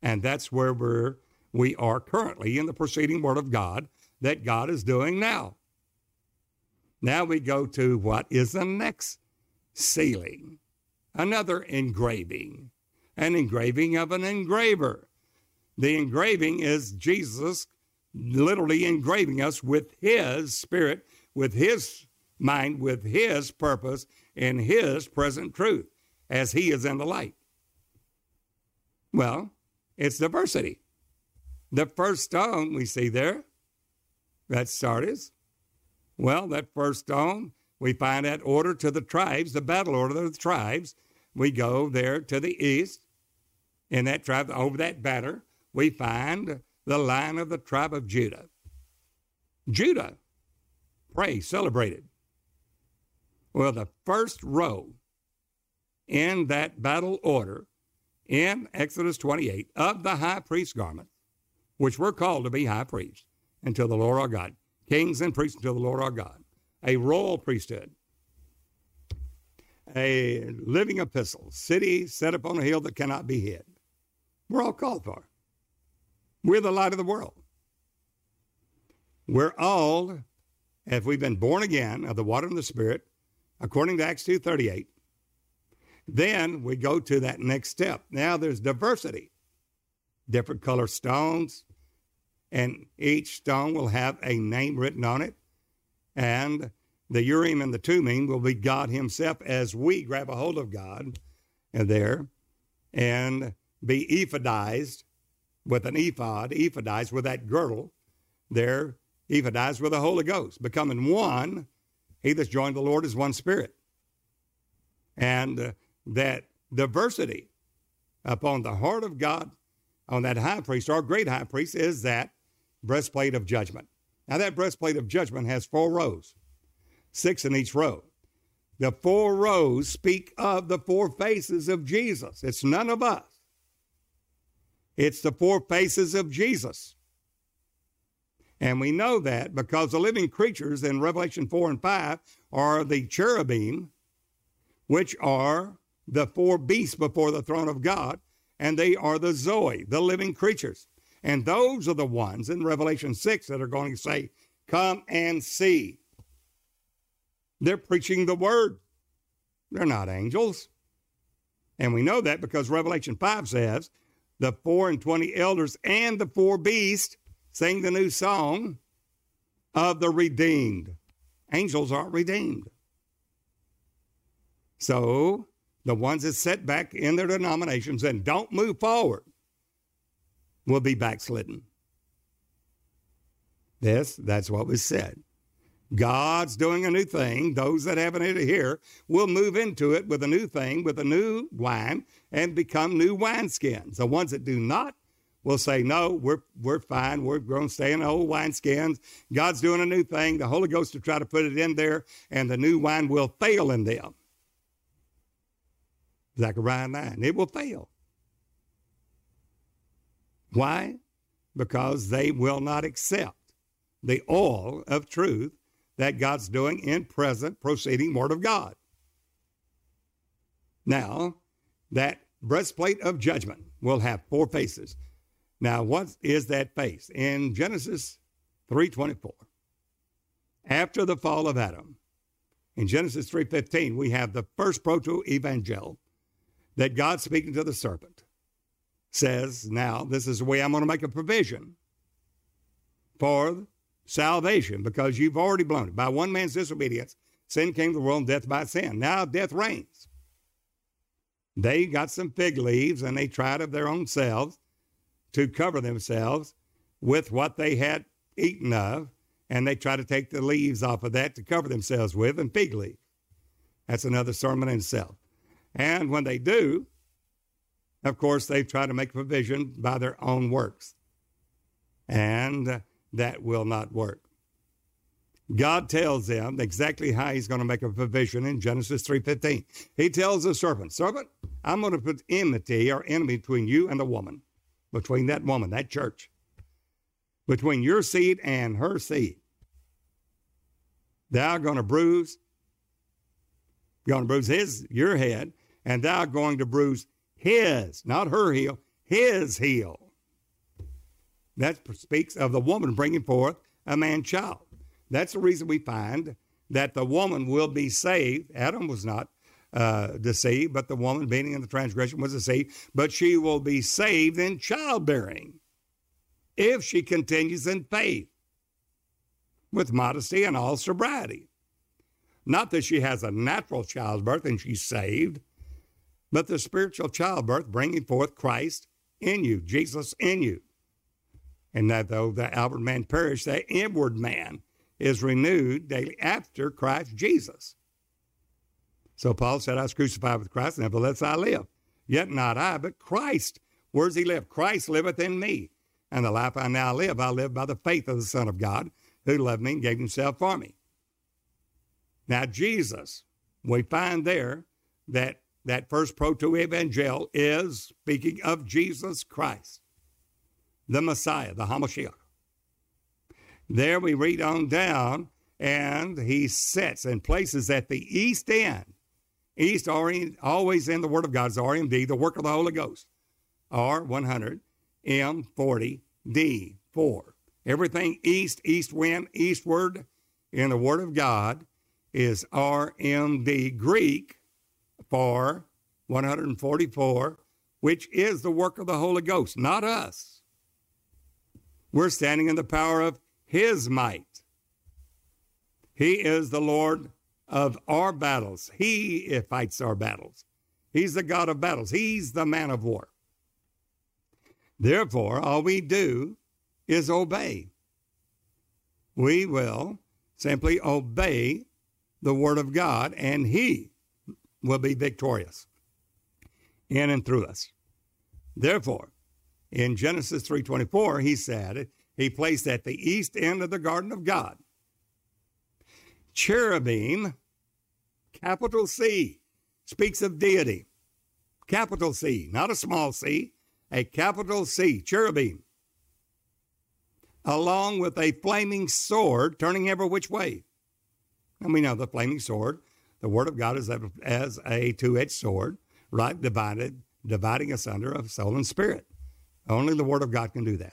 And that's where we're, we are currently in the preceding Word of God that God is doing now. Now we go to what is the next sealing, another engraving, an engraving of an engraver. The engraving is Jesus literally engraving us with his Spirit, with his mind, with his purpose, and his present truth, as he is in the light. Well, it's diversity. The first stone we see there, that's Sardis. Well, that first stone, we find that order to the tribes, the battle order of the tribes. We go there to the east, in that tribe, over that banner, we find the line of the tribe of Judah. Judah, pray, celebrated. Well, the first row in that battle order in Exodus twenty-eight of the high priest garment, which we're called to be high priests until the Lord our God, kings and priests until the Lord our God, a royal priesthood, a living epistle, city set upon a hill that cannot be hid. We're all called for. We're the light of the world. We're all, if we've been born again of the water and the Spirit, according to Acts two thirty-eight, then we go to that next step. Now there's diversity, different color stones, and each stone will have a name written on it. And the Urim and the Thummim will be God himself as we grab a hold of God and there and be ephodized with an ephod, ephodized with that girdle, there, ephodized with the Holy Ghost, becoming one. He that's joined the Lord is one Spirit. And uh, that diversity upon the heart of God, on that high priest, our great high priest, is that breastplate of judgment. Now, that breastplate of judgment has four rows, six in each row. The four rows speak of the four faces of Jesus. It's none of us. It's the four faces of Jesus. And we know that because the living creatures in Revelation four and five are the cherubim, which are the four beasts before the throne of God, and they are the Zoe, the living creatures. And those are the ones in Revelation six that are going to say, come and see. They're preaching the word. They're not angels. And we know that because Revelation five says, the four and twenty elders and the four beasts sing the new song of the redeemed. Angels aren't redeemed. So the ones that sit back in their denominations and don't move forward will be backslidden. This, that's what was said. God's doing a new thing. Those that haven't had it here will move into it with a new thing, with a new wine, and become new wineskins. The ones that do not will say, no, we're we're fine. We're going to stay in the old wineskins. God's doing a new thing. The Holy Ghost will try to put it in there, and the new wine will fail in them. Zechariah nine, it will fail. Why? Because they will not accept the oil of truth that God's doing in present proceeding Word of God. Now, that breastplate of judgment will have four faces. Now, what is that face? In Genesis three twenty-four, after the fall of Adam, in Genesis three fifteen, we have the first proto-evangel that God speaking to the serpent says, now, this is the way I'm going to make a provision for salvation because you've already blown it. By one man's disobedience, sin came to the world and death by sin. Now death reigns. They got some fig leaves and they tried of their own selves to cover themselves with what they had eaten of, and they tried to take the leaves off of that to cover themselves with, and fig leaves. That's another sermon in itself. And when they do, of course, they try to make provision by their own works. And that will not work. God tells them exactly how he's going to make a provision in Genesis three fifteen. He tells the serpent, serpent, I'm going to put enmity or enemy between you and the woman, between that woman, that church, between your seed and her seed. Thou going to bruise, going to bruise his, your head, and thou going to bruise his, not her heel, his heel. That speaks of the woman bringing forth a man child. That's the reason we find that the woman will be saved. Adam was not uh, deceived, but the woman being in the transgression was deceived. But she will be saved in childbearing if she continues in faith with modesty and all sobriety. Not that she has a natural childbirth and she's saved, but the spiritual childbirth bringing forth Christ in you, Jesus in you. And that though the outward man perish, the inward man is renewed daily after Christ Jesus. So Paul said, I was crucified with Christ, nevertheless I live. Yet not I, but Christ. Where does he live? Christ liveth in me. And the life I now live, I live by the faith of the Son of God, who loved me and gave himself for me. Now Jesus, we find there that that first proto-evangel is speaking of Jesus Christ, the Messiah, the Hamashiach. There we read on down, and he sits and places at the east end. East, orient, always in the Word of God, is R M D, the work of the Holy Ghost. R one hundred M forty D four. Everything east, east wind, eastward in the Word of God is R M D, Greek for one hundred forty-four, which is the work of the Holy Ghost, not us. We're standing in the power of his might. He is the Lord of our battles. He fights our battles. He's the God of battles. He's the man of war. Therefore, all we do is obey. We will simply obey the word of God, and he will be victorious in and through us. Therefore, in Genesis three twenty-four, he said, he placed at the east end of the garden of God, cherubim, capital C, speaks of deity, capital C, not a small c, a capital C, cherubim, along with a flaming sword turning every which way. And we know the flaming sword, the word of God is as a two-edged sword, right, divided, dividing asunder of soul and spirit. Only the word of God can do that.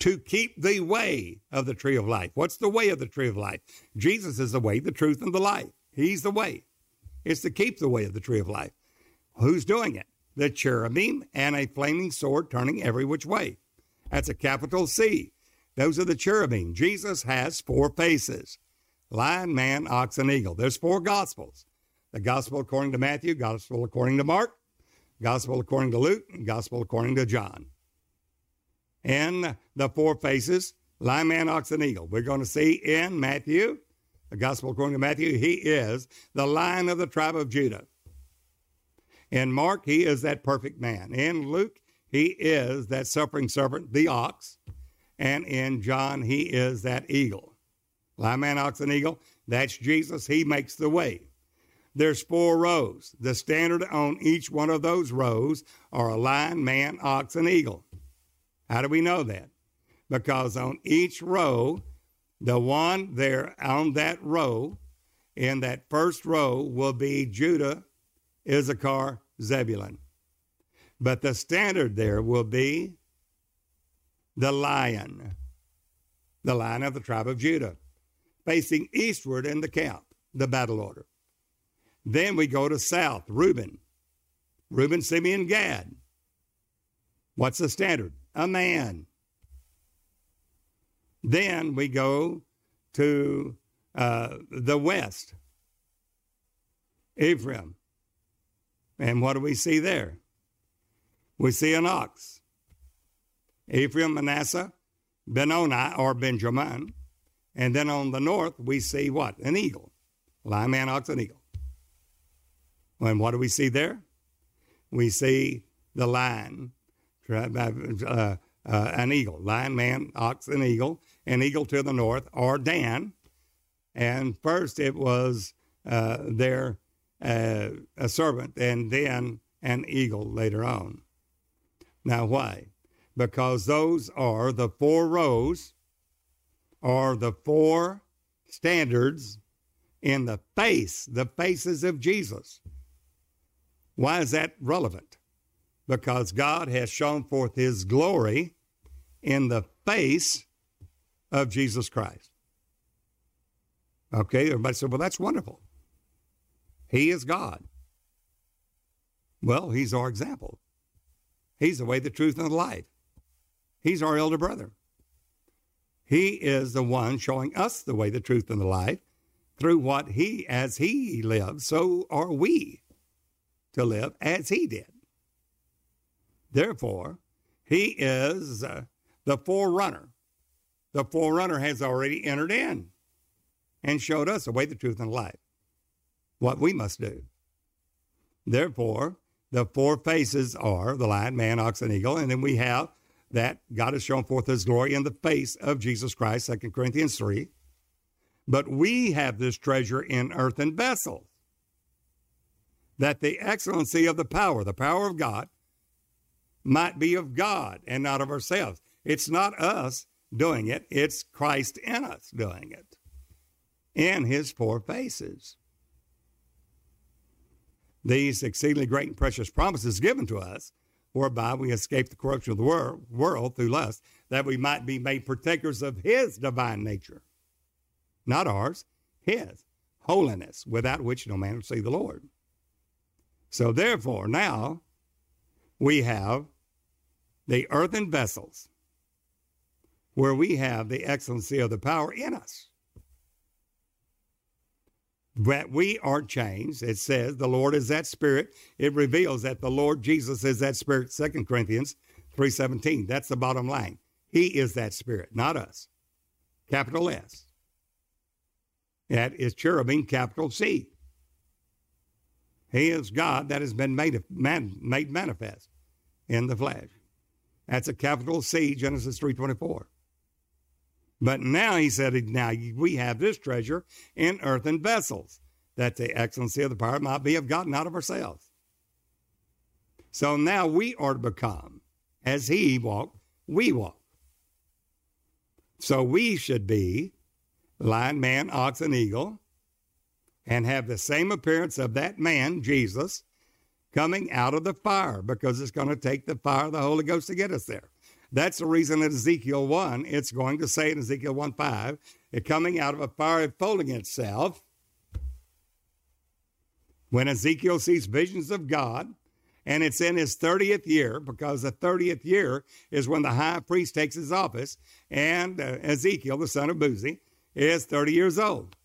To keep the way of the tree of life. What's the way of the tree of life? Jesus is the way, the truth, and the life. He's the way. It's to keep the way of the tree of life. Who's doing it? The cherubim and a flaming sword turning every which way. That's a capital C. Those are the cherubim. Jesus has four faces. Lion, man, ox, and eagle. There's four gospels. The gospel according to Matthew, gospel according to Mark, gospel according to Luke, and gospel according to John. And the four faces, lion, man, ox, and eagle. We're going to see in Matthew, the gospel according to Matthew, he is the lion of the tribe of Judah. In Mark, he is that perfect man. In Luke, he is that suffering servant, the ox. And in John, he is that eagle. Lion, man, ox, and eagle, that's Jesus. He makes the way. There's four rows. The standard on each one of those rows are a lion, man, ox, and eagle. How do we know that? Because on each row, the one there on that row, in that first row will be Judah, Issachar, Zebulun. But the standard there will be the lion, the lion of the tribe of Judah, facing eastward in the camp, the battle order. Then we go to south, Reuben. Reuben, Simeon, Gad. What's the standard? A man. Then we go to uh, the west, Ephraim. And what do we see there? We see an ox. Ephraim, Manasseh, Benoni, or Benjamin. And then on the north, we see what? An eagle. Lion, man, ox, and eagle. And what do we see there? We see the lion, uh, uh, an eagle. Lion, man, ox, and eagle. An eagle to the north, or Dan. And first it was uh, there uh, a serpent, and then an eagle later on. Now, why? Because those are the four rows, or the four standards in the face, the faces of Jesus. Why is that relevant? Because God has shown forth his glory in the face of Jesus Christ. Okay, everybody said, well, that's wonderful. He is God. Well, he's our example. He's the way, the truth, and the life. He's our elder brother. He is the one showing us the way, the truth, and the life. Through what he, as he lived, so are we to live as he did. Therefore, he is uh, the forerunner. The forerunner has already entered in and showed us the way, the truth, and the life, what we must do. Therefore, the four faces are the lion, man, ox, and eagle. And then we have that God has shown forth his glory in the face of Jesus Christ, Second Corinthians three. But we have this treasure in earthen vessels, that the excellency of the power, the power of God, might be of God and not of ourselves. It's not us doing it. It's Christ in us doing it, in his four faces. These exceedingly great and precious promises given to us, whereby we escape the corruption of the world, world through lust, that we might be made partakers of his divine nature. Not ours, his holiness, without which no man will see the Lord. So therefore, now we have the earthen vessels, where we have the excellency of the power in us, that we are changed. It says the Lord is that Spirit. It reveals that the Lord Jesus is that Spirit, Second Corinthians three seventeen. That's the bottom line. He is that Spirit, not us. Capital S. That is cherubim, capital C. He is God that has been made, man, made manifest in the flesh. That's a capital C, Genesis three twenty-four. But now he said, now we have this treasure in earthen vessels, that the excellency of the power might be of God, not of ourselves. So now we are to become, as he walked, we walk. So we should be lion, man, ox, and eagle, and have the same appearance of that man, Jesus, coming out of the fire, because it's going to take the fire of the Holy Ghost to get us there. That's the reason in Ezekiel one, it's going to say in Ezekiel one five, it coming out of a fire enfolding itself. When Ezekiel sees visions of God, and it's in his thirtieth year, because the thirtieth year is when the high priest takes his office, and uh, Ezekiel, the son of Buzi, is thirty years old.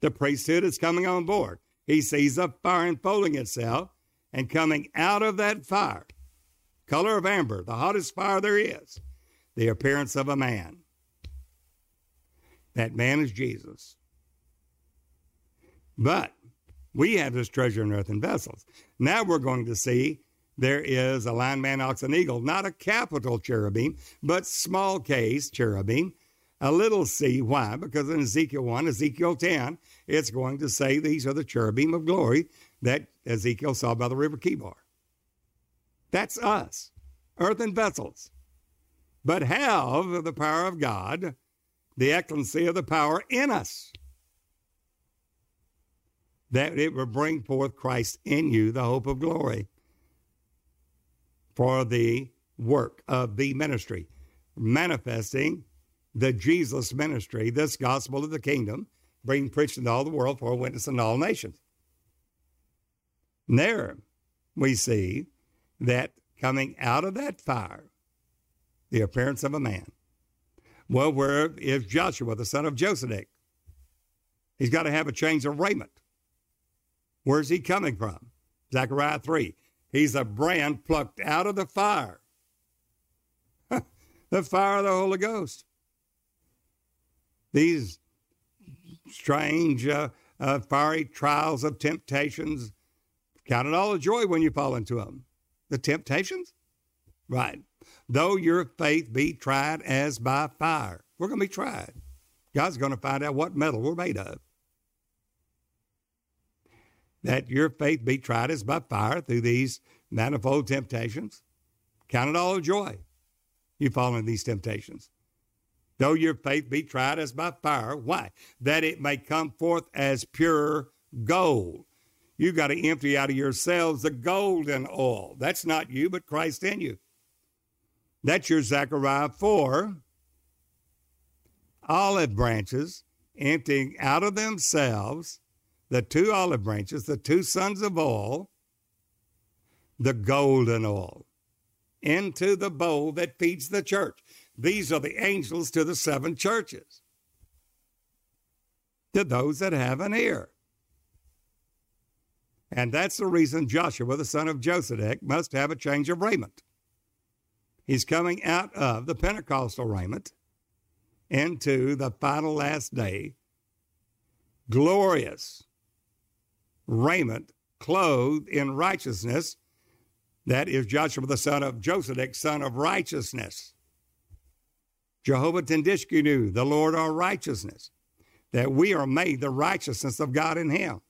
The priesthood is coming on board. He sees a fire enfolding itself, and coming out of that fire, color of amber, the hottest fire there is, the appearance of a man. That man is Jesus. But we have this treasure in earthen vessels. Now we're going to see there is a lion, man, ox, and eagle, not a capital cherubim, but small case cherubim, a little c. Why? Because in Ezekiel one, Ezekiel ten, it's going to say these are the cherubim of glory that Ezekiel saw by the river Kibar. That's us, earthen vessels, but have the power of God, the excellency of the power in us, that it will bring forth Christ in you, the hope of glory, for the work of the ministry, manifesting the Jesus ministry, this gospel of the kingdom, being preached into all the world for a witness in all nations. And there we see that coming out of that fire, the appearance of a man. Well, where is Joshua, the son of Josedek? He's got to have a change of raiment. Where's he coming from? Zechariah three. He's a brand plucked out of the fire. The fire of the Holy Ghost. These strange uh, uh, fiery trials of temptations. Count it all a joy when you fall into them. The temptations? Right. Though your faith be tried as by fire. We're going to be tried. God's going to find out what metal we're made of. That your faith be tried as by fire through these manifold temptations. Count it all a joy. You fall into these temptations. Though your faith be tried as by fire. Why? That it may come forth as pure gold. You've got to empty out of yourselves the gold and oil. That's not you, but Christ in you. That's your Zechariah four. Olive branches emptying out of themselves the two olive branches, the two sons of oil, the golden oil, into the bowl that feeds the church. These are the angels to the seven churches, to those that have an ear. And that's the reason Joshua, the son of Josedek, must have a change of raiment. He's coming out of the Pentecostal raiment into the final last day, glorious raiment clothed in righteousness. That is Joshua, the son of Josedek, son of righteousness. Jehovah Tendishkinu, the Lord our righteousness, that we are made the righteousness of God in him.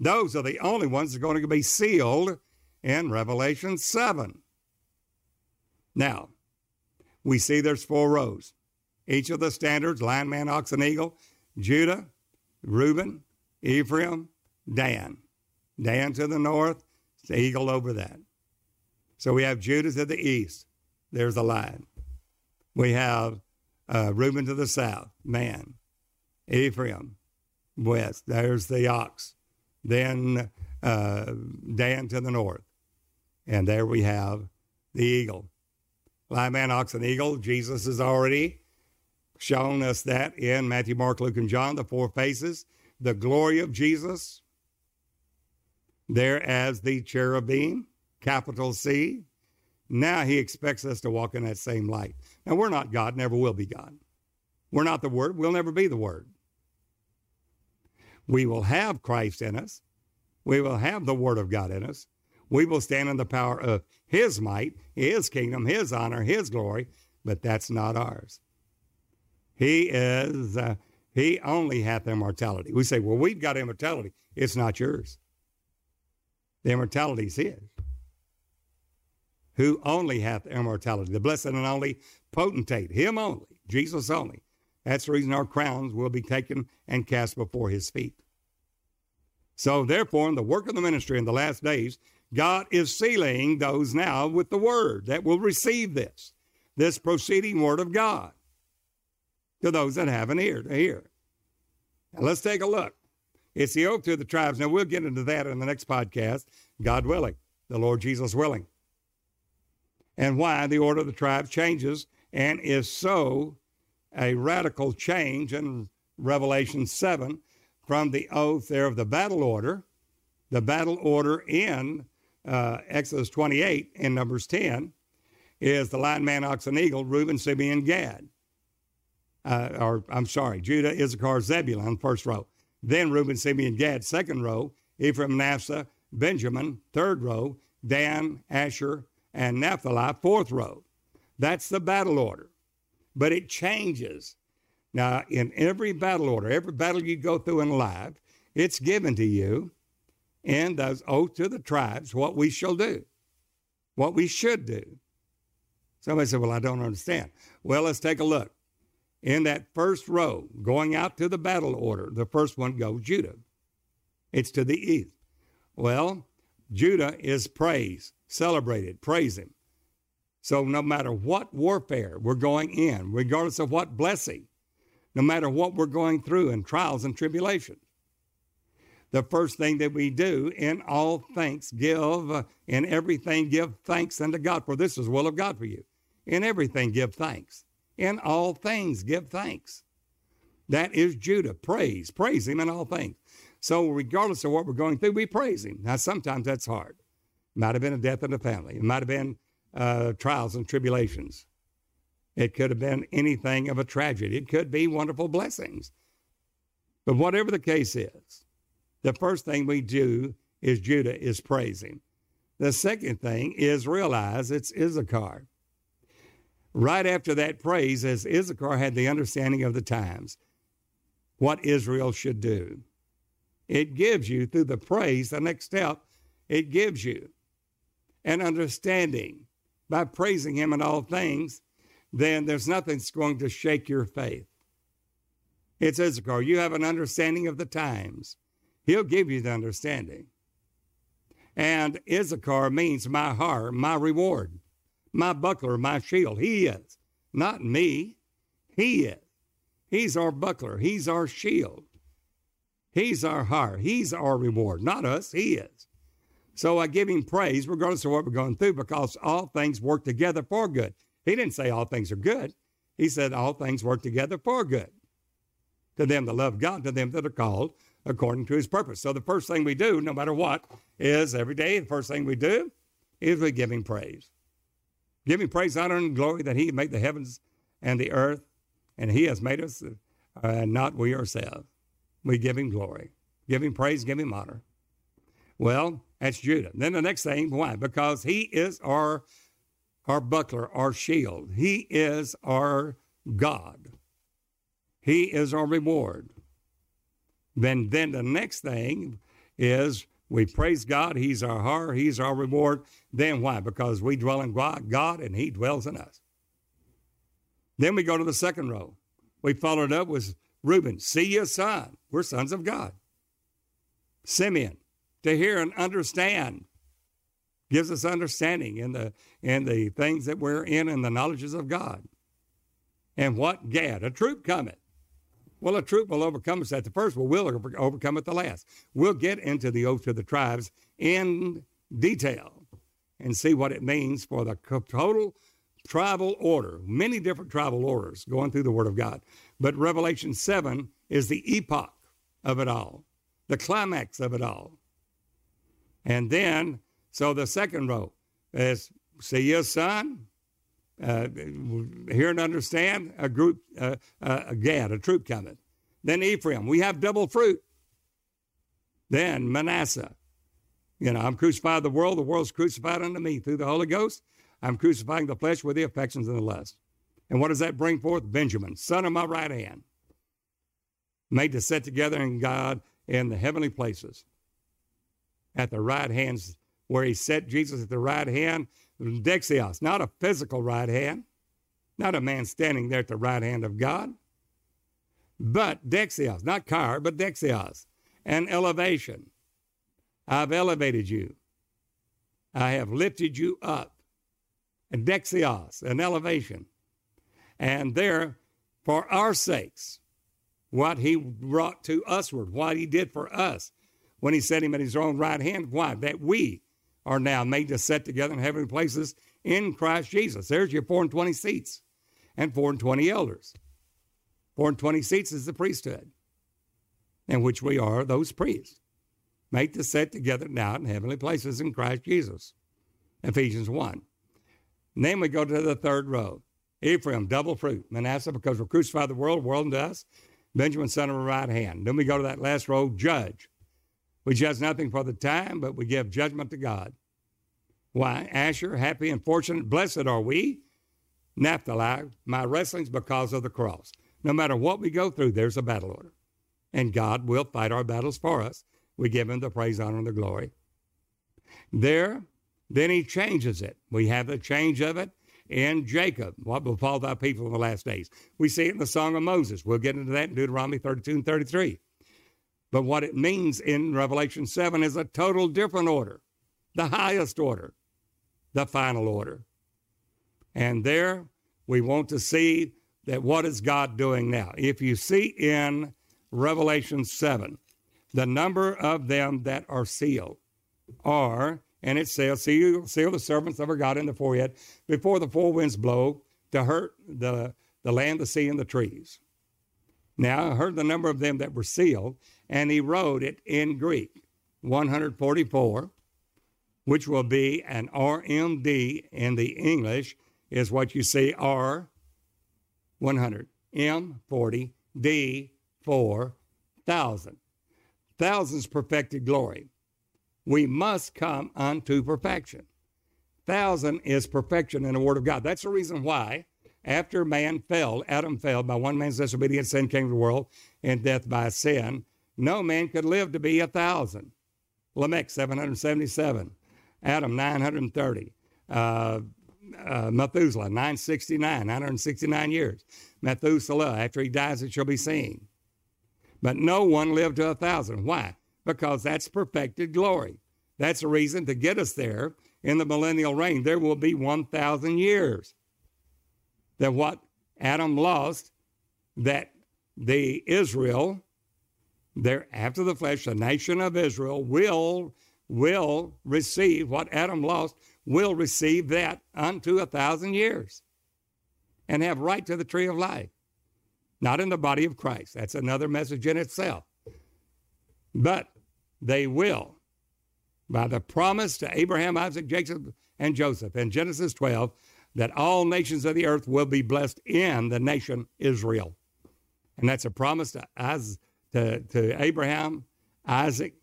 Those are the only ones that are going to be sealed in Revelation seven. Now, we see there's four rows. Each of the standards, lion, man, ox, and eagle, Judah, Reuben, Ephraim, Dan. Dan to the north, the eagle over that. So we have Judah to the east. There's the lion. We have uh, Reuben to the south, man. Ephraim, west. There's the ox. Then uh, Dan to the north. And there we have the eagle. Lion, man, ox, and eagle. Jesus has already shown us that in Matthew, Mark, Luke, and John, the four faces. The glory of Jesus. There as the cherubim, capital C. Now he expects us to walk in that same light. Now we're not God, never will be God. We're not the Word, we'll never be the Word. We will have Christ in us. We will have the Word of God in us. We will stand in the power of his might, his kingdom, his honor, his glory, but that's not ours. He is, uh, he only hath immortality. We say, well, we've got immortality. It's not yours. The immortality is his. Who only hath immortality, the blessed and only potentate, him only, Jesus only. That's the reason our crowns will be taken and cast before his feet. So therefore, in the work of the ministry in the last days, God is sealing those now with the word that will receive this, this proceeding word of God to those that have an ear to hear. Now let's take a look. It's the oath to the tribes. Now we'll get into that in the next podcast, God willing, the Lord Jesus willing. And why the order of the tribes changes and is so a radical change in Revelation seven from the oath there of the battle order, the battle order in uh, Exodus twenty-eight in Numbers ten is the lion, man, ox, and eagle, Reuben, Simeon, Gad. Uh, or I'm sorry, Judah, Issachar, Zebulun, first row. Then Reuben, Simeon, Gad, second row. Ephraim, Naphtali, Benjamin, third row. Dan, Asher, and Naphtali, fourth row. That's the battle order. But it changes. Now, in every battle order, every battle you go through in life, it's given to you in those oath to the tribes what we shall do, what we should do. Somebody said, well, I don't understand. Well, let's take a look. In that first row, going out to the battle order, the first one goes Judah. It's to the east. Well, Judah is praise, celebrated, praise him. So no matter what warfare we're going in, regardless of what blessing, no matter what we're going through in trials and tribulations, the first thing that we do in all thanks, give, uh, in everything give thanks unto God, for this is the will of God for you. In everything give thanks. In all things, give thanks. That is Judah. Praise. Praise him in all things. So regardless of what we're going through, we praise him. Now, sometimes that's hard. It might have been a death in the family. It might have been uh, trials and tribulations. It could have been anything of a tragedy. It could be wonderful blessings. But whatever the case is, the first thing we do is Judah is praise him. The second thing is realize it's Issachar. Right after that praise, as Issachar had the understanding of the times, what Israel should do. It gives you, through the praise, the next step, it gives you an understanding. By praising him in all things, then there's nothing that's going to shake your faith. It's Issachar. You have an understanding of the times. He'll give you the understanding. And Issachar means my heart, my reward, my buckler, my shield. He is, not me. He is. He's our buckler. He's our shield. He's our heart. He's our reward. Not us. He is. So I give him praise regardless of what we're going through, because all things work together for good. He didn't say all things are good. He said all things work together for good. To them that love God, to them that are called according to his purpose. So the first thing we do, no matter what, is every day, the first thing we do is we give him praise. Give him praise, honor, and glory that he made the heavens and the earth, and he has made us, uh, not we ourselves. We give him glory. Give him praise, give him honor. Well, that's Judah. Then the next thing, why? Because he is our, our buckler, our shield. He is our God. He is our reward. Then, then the next thing is we praise God. He's our heart. He's our reward. Then why? Because we dwell in God and he dwells in us. Then we go to the second row. We followed up with Reuben, see your son. We're sons of God. Simeon, to hear and understand, gives us understanding in the in the things that we're in and the knowledges of God. And what? Gad, a troop cometh. Well, a troop will overcome us at the first, but we'll overcome at the last. We'll get into the oath of the tribes in detail and see what it means for the total tribal order, many different tribal orders going through the Word of God. But Revelation seven is the epoch of it all, the climax of it all. And then, so the second row is, see your son, uh, hear and understand, a group, uh, uh, a Gad, a troop coming. Then Ephraim, we have double fruit. Then Manasseh, you know, I'm crucified the world, the world's crucified unto me through the Holy Ghost. I'm crucifying the flesh with the affections and the lust. And what does that bring forth? Benjamin, son of my right hand, made to sit together in God in the heavenly places. At the right hands where he set Jesus at the right hand, Dexios, not a physical right hand, not a man standing there at the right hand of God, but Dexios, not car, but Dexios, an elevation. I've elevated you. I have lifted you up. Dexios, an elevation. And there, for our sakes, what he brought to usward, what he did for us when he set him at his own right hand. Why? That we are now made to sit together in heavenly places in Christ Jesus. There's your four and twenty seats and four and twenty elders. Four and twenty seats is the priesthood, in which we are those priests, made to sit together now in heavenly places in Christ Jesus. Ephesians one. And then we go to the third row. Ephraim, double fruit. Manasseh, because we're crucified the world, world unto us. Benjamin, son of a right hand. Then we go to that last row, judge. We judge nothing for the time, but we give judgment to God. Why? Asher, happy and fortunate, blessed are we. Naphtali, my wrestlings because of the cross. No matter what we go through, there's a battle order. And God will fight our battles for us. We give him the praise, honor, and the glory. There, then he changes it. We have the change of it in Jacob. What will befall thy people in the last days? We see it in the Song of Moses. We'll get into that in Deuteronomy thirty-two and thirty-three. But what it means in Revelation seven is a total different order, the highest order, the final order. And there we want to see that what is God doing now? If you see in Revelation seven, the number of them that are sealed are... And it says, seal, seal the servants of our God in the forehead before the four winds blow to hurt the the land, the sea, and the trees. Now I heard the number of them that were sealed, and he wrote it in Greek, one hundred forty-four, which will be an R M D in the English, is what you see, R one hundred, M forty, D four thousand. Thousands perfected glory. We must come unto perfection. Thousand is perfection in the Word of God. That's the reason why after man fell, Adam fell, by one man's disobedience, sin came to the world, and death by sin. No man could live to be a thousand. Lamech, seven hundred seventy-seven. Adam, nine hundred thirty. Uh, uh, Methuselah, nine sixty-nine, nine hundred sixty-nine years. Methuselah, after he dies, it shall be seen. But no one lived to a thousand. Why? Because that's perfected glory. That's a reason to get us there in the millennial reign. There will be one thousand years that what Adam lost, that the Israel, there after the flesh, the nation of Israel will, will receive what Adam lost, will receive that unto a thousand years and have right to the tree of life. Not in the body of Christ. That's another message in itself. But they will, by the promise to Abraham, Isaac, Jacob, and Joseph in Genesis twelve, that all nations of the earth will be blessed in the nation Israel. And that's a promise to, Isaac, to, to Abraham, Isaac,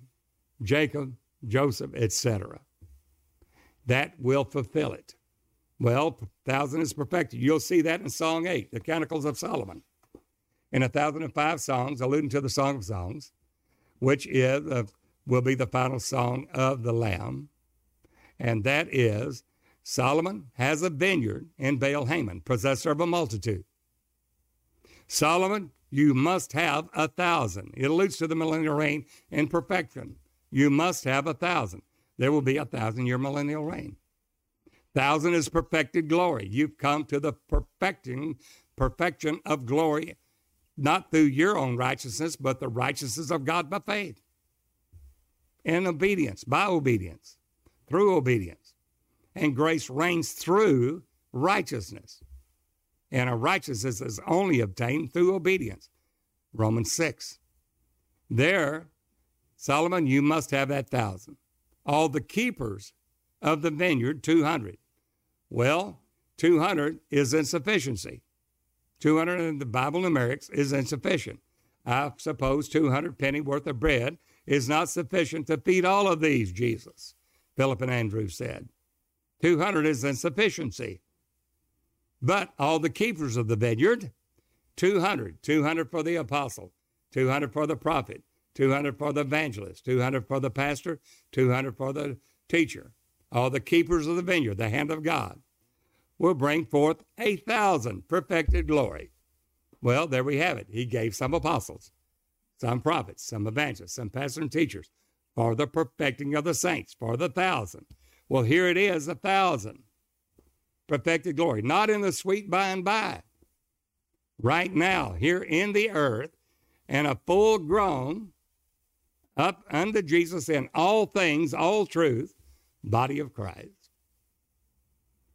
Jacob, Joseph, et cetera. That will fulfill it. Well, thousand is perfected. You'll see that in Song eight, the Canticles of Solomon. In one thousand five songs, alluding to the Song of Songs, which is uh, will be the final song of the Lamb. And that is, Solomon has a vineyard in Baal Haman, possessor of a multitude. Solomon, you must have a thousand. It alludes to the millennial reign in perfection. You must have a thousand. There will be a thousand-year millennial reign. Thousand is perfected glory. You've come to the perfecting perfection of glory, not through your own righteousness, but the righteousness of God by faith and obedience, by obedience, through obedience. And grace reigns through righteousness. And a righteousness is only obtained through obedience. Romans six. There, Solomon, you must have that thousand. All the keepers of the vineyard, two hundred. Well, two hundred is insufficiency. two hundred in the Bible numerics is insufficient. I suppose two hundred penny worth of bread is not sufficient to feed all of these, Jesus, Philip and Andrew said. two hundred is insufficiency. But all the keepers of the vineyard, two hundred, two hundred for the apostle, two hundred for the prophet, two hundred for the evangelist, two hundred for the pastor, two hundred for the teacher. All the keepers of the vineyard, the hand of God, will bring forth a thousand perfected glory. Well, there we have it. He gave some apostles, some prophets, some evangelists, some pastors and teachers for the perfecting of the saints, for the thousand. Well, here it is, a thousand perfected glory, not in the sweet by and by. Right now, here in the earth, and a full grown up unto Jesus in all things, all truth, body of Christ.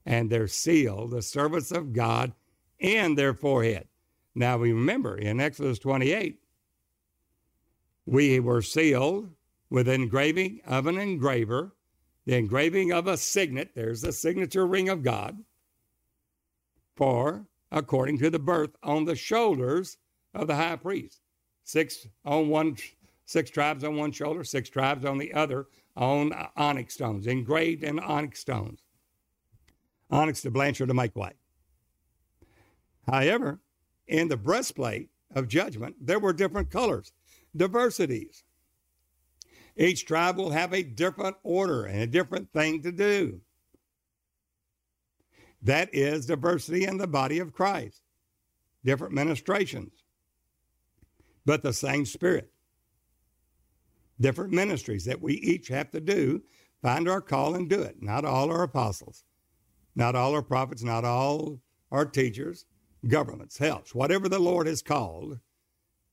And they're sealed, the servants of God, in their forehead. Now, we remember in Exodus twenty-eight, we were sealed with engraving of an engraver, the engraving of a signet. There's the signature ring of God, for according to the birth on the shoulders of the high priest. Six on one, six tribes on one shoulder, six tribes on the other, on onyx stones, engraved in onyx stones. Onyx to blanch or to make white. However, in the breastplate of judgment, there were different colors, diversities. Each tribe will have a different order and a different thing to do. That is diversity in the body of Christ, different ministrations, but the same Spirit. Different ministries that we each have to do, find our call and do it. Not all are apostles. Not all are prophets, not all are teachers, governments, helps, whatever the Lord has called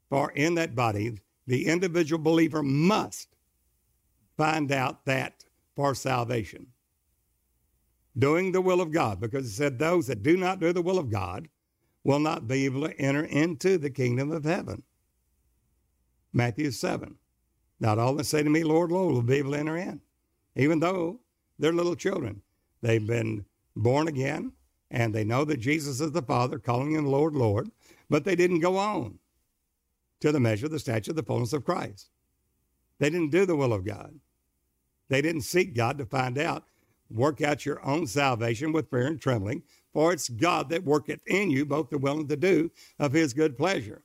for in that body, the individual believer must find out that for salvation. Doing the will of God, because it said those that do not do the will of God will not be able to enter into the kingdom of heaven. Matthew seven. Not all that say to me, Lord, Lord, will be able to enter in, even though they're little children. They've been born again, and they know that Jesus is the Father, calling him Lord, Lord, but they didn't go on to the measure, the stature, the fullness of Christ. They didn't do the will of God. They didn't seek God to find out. Work out your own salvation with fear and trembling, for it's God that worketh in you both the will and the do of his good pleasure.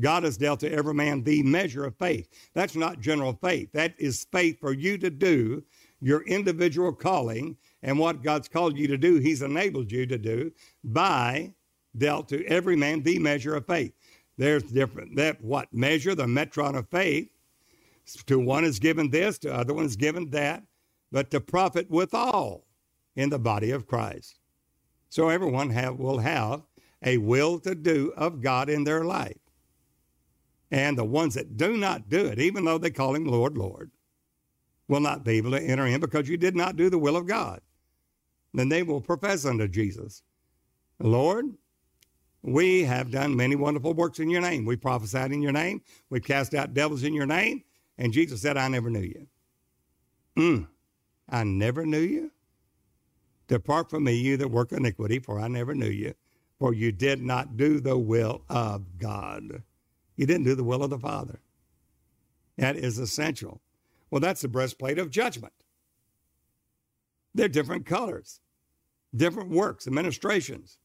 God has dealt to every man the measure of faith. That's not general faith. That is faith for you to do your individual calling and what God's called you to do, he's enabled you to do by dealt to every man the measure of faith. There's different, that what measure, the metron of faith, to one is given this, to other one is given that, but to profit withal in the body of Christ. So everyone have, will have a will to do of God in their life. And the ones that do not do it, even though they call him Lord, Lord, will not be able to enter in because you did not do the will of God. Then they will profess unto Jesus, Lord, we have done many wonderful works in your name. We prophesied in your name. We cast out devils in your name. And Jesus said, I never knew you. Mm, I never knew you. Depart from me, you that work iniquity, for I never knew you. For you did not do the will of God. You didn't do the will of the Father. That is essential. Well, that's the breastplate of judgment. They're different colors, different works, administrations.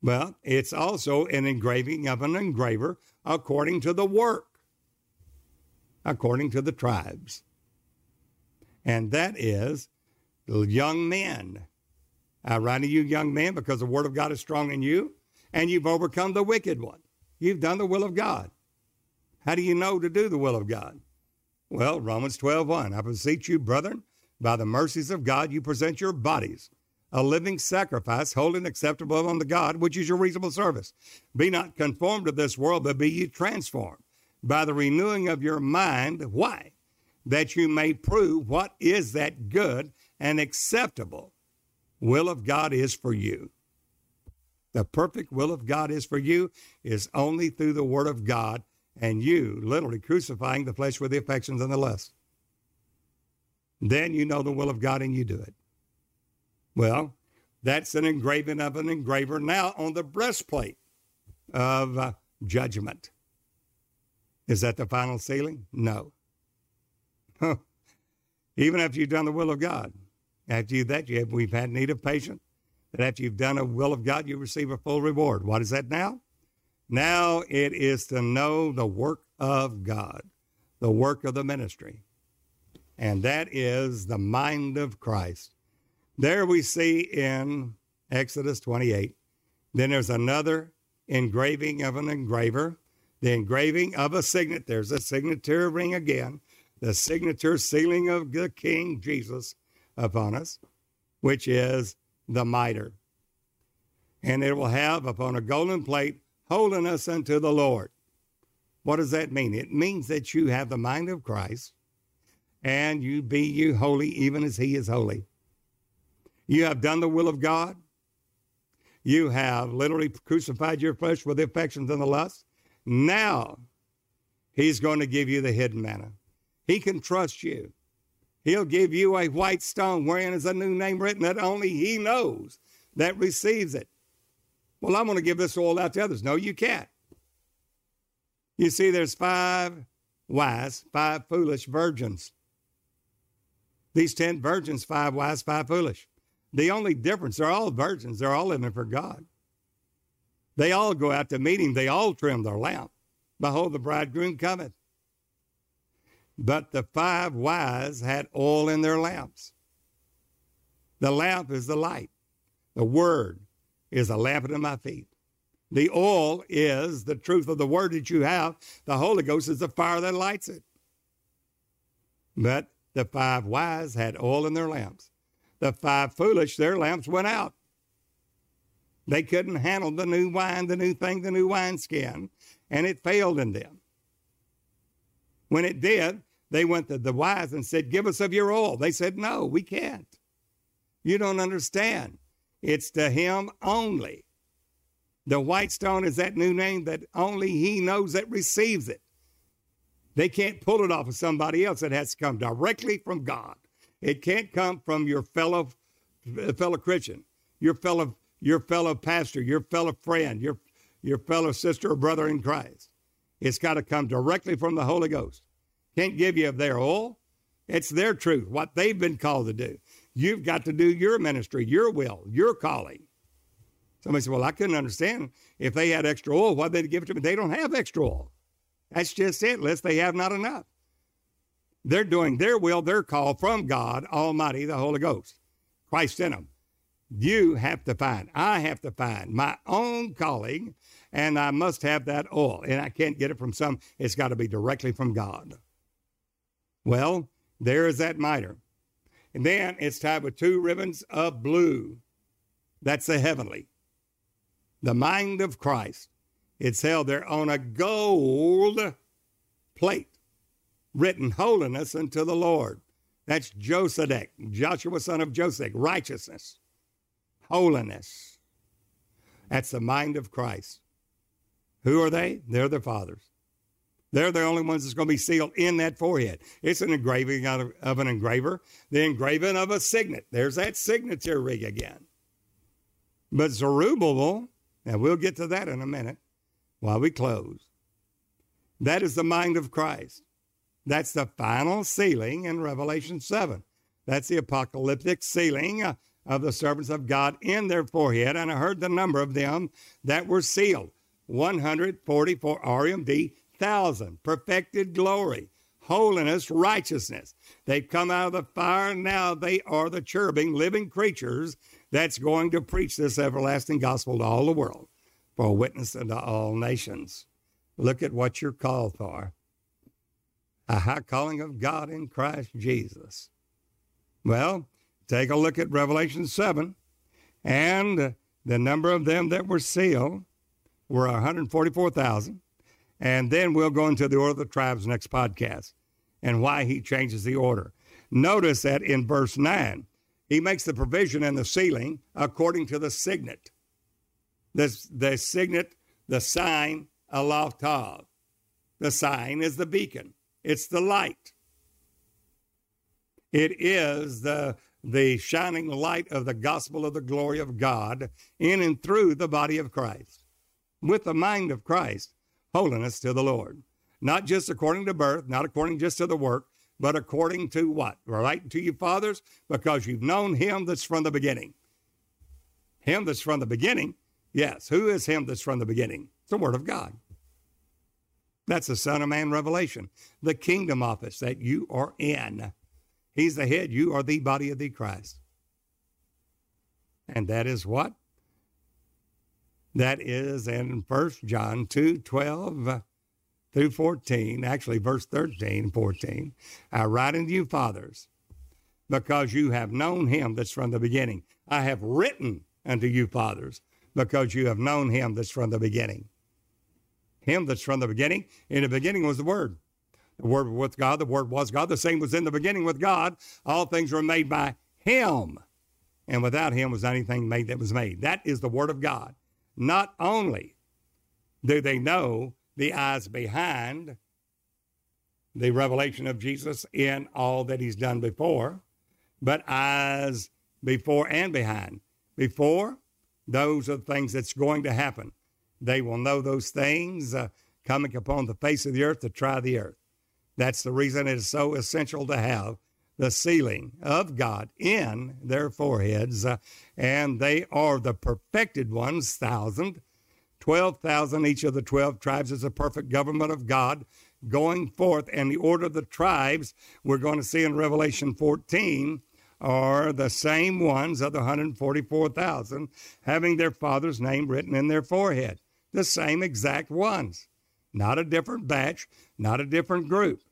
Well, it's also an engraving of an engraver according to the work, according to the tribes. And that is young men. I write to you, young men, because the word of God is strong in you, and you've overcome the wicked one. You've done the will of God. How do you know to do the will of God? Well, Romans twelve one, I beseech you, brethren, by the mercies of God, you present your bodies, a living sacrifice, holy and acceptable unto God, which is your reasonable service. Be not conformed to this world, but be ye transformed by the renewing of your mind. Why? That you may prove what is that good and acceptable will of God is for you. The perfect will of God is for you is only through the word of God and you literally crucifying the flesh with the affections and the lust. Then you know the will of God and you do it. Well, that's an engraving of an engraver now on the breastplate of uh, judgment. Is that the final sealing? No. Even after you've done the will of God, after you that you have, we've had need of patience. That after you've done the will of God, you receive a full reward. What is that now? Now it is to know the work of God, the work of the ministry. And that is the mind of Christ. There we see in Exodus twenty-eight, then there's another engraving of an engraver, the engraving of a signet. There's a signature ring again, the signature sealing of the King Jesus upon us, which is the mitre. And it will have upon a golden plate, holiness unto the Lord. What does that mean? It means that you have the mind of Christ and you be you holy even as he is holy. You have done the will of God. You have literally crucified your flesh with the affections and the lusts. Now he's going to give you the hidden manna. He can trust you. He'll give you a white stone wherein is a new name written that only he knows that receives it. Well, I'm going to give this oil out to others. No, you can't. You see, there's five wise, five foolish virgins. These ten virgins, five wise, five foolish. The only difference, they're all virgins. They're all living for God. They all go out to meet him. They all trim their lamp. Behold, the bridegroom cometh. But the five wise had oil in their lamps. The lamp is the light. The word is a lamp unto my feet. The oil is the truth of the word that you have. The Holy Ghost is the fire that lights it. But the five wise had oil in their lamps. The five foolish, their lamps went out. They couldn't handle the new wine, the new thing, the new wineskin, and it failed in them. When it did, they went to the wise and said, give us of your oil. They said, no, we can't. You don't understand. It's to him only. The white stone is that new name that only he knows that receives it. They can't pull it off of somebody else. It has to come directly from God. It can't come from your fellow fellow Christian, your fellow your fellow pastor, your fellow friend, your your fellow sister or brother in Christ. It's got to come directly from the Holy Ghost. Can't give you their oil. It's their truth, what they've been called to do. You've got to do your ministry, your will, your calling. Somebody said, well, I couldn't understand if they had extra oil, why they'd give it to me. They don't have extra oil. That's just it, unless they have not enough. They're doing their will, their call from God Almighty, the Holy Ghost, Christ in them. You have to find, I have to find my own calling, and I must have that oil, and I can't get it from some. It's got to be directly from God. Well, there is that mitre. And then it's tied with two ribbons of blue. That's the heavenly. The mind of Christ. It's held there on a gold plate, written holiness unto the Lord. That's Josedek, Joshua son of Josedek, righteousness, holiness. That's the mind of Christ. Who are they? They're the fathers. They're the only ones that's going to be sealed in that forehead. It's an engraving of, of an engraver, the engraving of a signet. There's that signature ring again. But Zerubbabel, and we'll get to that in a minute while we close. That is the mind of Christ. That's the final sealing in Revelation seven. That's the apocalyptic sealing of the servants of God in their forehead. And I heard the number of them that were sealed. one hundred forty-four R M D, thousand, perfected glory, holiness, righteousness. They've come out of the fire. Now they are the cherubim, living creatures that's going to preach this everlasting gospel to all the world for a witness unto all nations. Look at what you're called for. A high calling of God in Christ Jesus. Well, take a look at Revelation seven. And the number of them that were sealed were one hundred forty-four thousand. And then we'll go into the order of the tribes next podcast and why he changes the order. Notice that in verse nine, he makes the provision and the sealing according to the signet. This, the signet, the sign aloft of. The sign is the beacon. It's the light. It is the, the shining light of the gospel of the glory of God in and through the body of Christ. With the mind of Christ, holiness to the Lord. Not just according to birth, not according just to the work, but according to what? Right to you fathers, because you've known him that's from the beginning. Him that's from the beginning? Yes. Who is him that's from the beginning? It's the Word of God. That's the Son of Man revelation, the kingdom office that you are in. He's the head. You are the body of the Christ. And that is what? That is in First John two, twelve through fourteen, actually verse thirteen, fourteen. I write unto you, fathers, because you have known him that's from the beginning. I have written unto you, fathers, because you have known him that's from the beginning. Him that's from the beginning. In the beginning was the Word. The Word was with God. The Word was God. The same was in the beginning with God. All things were made by him. And without him was anything made that was made. That is the Word of God. Not only do they know the eyes behind the revelation of Jesus in all that he's done before, but eyes before and behind. Before, those are the things that's going to happen. They will know those things uh, coming upon the face of the earth to try the earth. That's the reason it is so essential to have the sealing of God in their foreheads. Uh, and they are the perfected ones, thousand, twelve thousand, each of the twelve tribes is a perfect government of God going forth. And the order of the tribes we're going to see in Revelation fourteen are the same ones of the one hundred forty-four thousand having their father's name written in their forehead. The same exact ones, not a different batch, not a different group.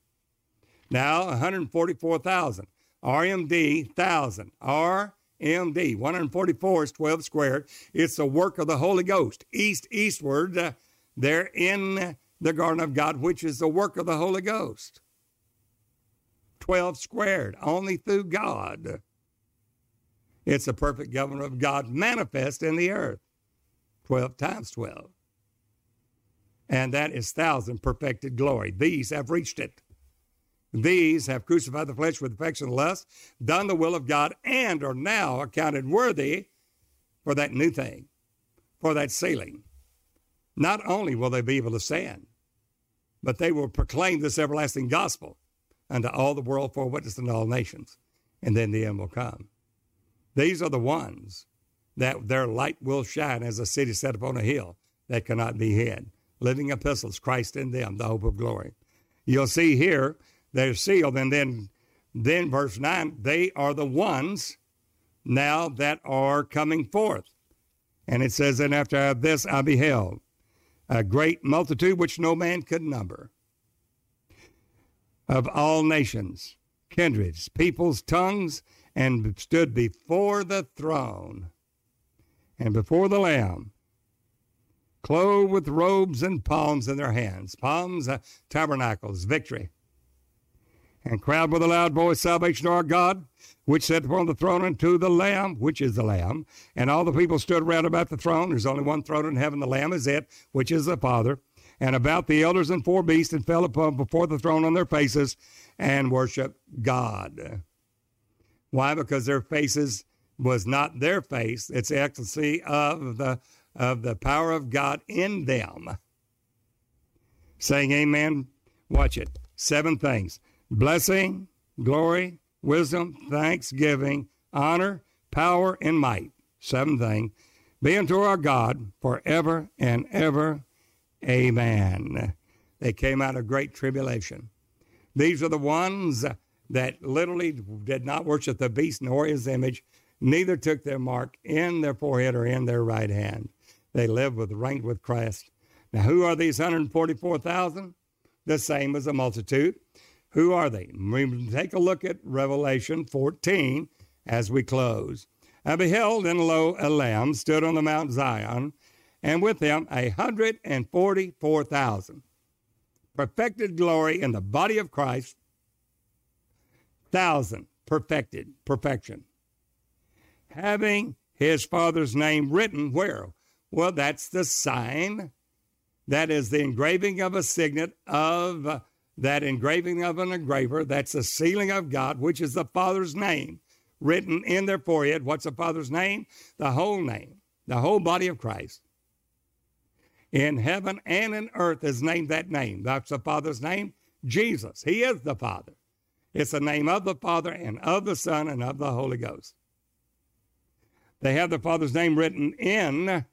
Now, one hundred forty-four thousand, R M D, one thousand, R M D, one hundred forty-four is twelve squared. It's the work of the Holy Ghost, east, eastward, uh, there in the garden of God, which is the work of the Holy Ghost. twelve squared, only through God. It's the perfect government of God manifest in the earth. twelve times twelve. And that is thousand perfected glory. These have reached it. These have crucified the flesh with affection and lust, done the will of God, and are now accounted worthy for that new thing, for that sealing. Not only will they be able to stand, but they will proclaim this everlasting gospel unto all the world for a witness in all nations. And then the end will come. These are the ones that their light will shine as a city set upon a hill that cannot be hid. Living epistles, Christ in them, the hope of glory. You'll see here, they're sealed. And then, then verse nine, they are the ones now that are coming forth. And it says, and after this I beheld a great multitude which no man could number, of all nations, kindreds, peoples, tongues, and stood before the throne and before the Lamb, clothed with robes and palms in their hands. Palms, uh, tabernacles, victory. And cried with a loud voice, Salvation to our God, which sat upon the throne, and to the Lamb, which is the Lamb. And all the people stood round about the throne. There's only one throne in heaven. The Lamb is it, which is the Father. And about the elders and four beasts, and fell upon before the throne on their faces, and worshiped God. Why? Because their faces was not their face. It's the excellency of the of the power of God in them. Saying amen. Watch it. Seven things. Blessing, glory, wisdom, thanksgiving, honor, power, and might. Seven things. Be unto our God forever and ever. Amen. They came out of great tribulation. These are the ones that literally did not worship the beast nor his image, neither took their mark in their forehead or in their right hand. They lived with, ranked with Christ. Now, who are these one hundred forty-four thousand? The same as a multitude. Who are they? We take a look at Revelation fourteen as we close. I beheld, and lo, a lamb stood on the Mount Zion, and with him a hundred and forty-four thousand. Perfected glory in the body of Christ. Thousand, perfected, perfection. Having his Father's name written where? Well, that's the sign. That is the engraving of a signet of uh, that engraving of an engraver, that's the sealing of God, which is the Father's name written in their forehead. What's the Father's name? The whole name, the whole body of Christ. In heaven and in earth is named that name. That's the Father's name, Jesus. He is the Father. It's the name of the Father and of the Son and of the Holy Ghost. They have the Father's name written in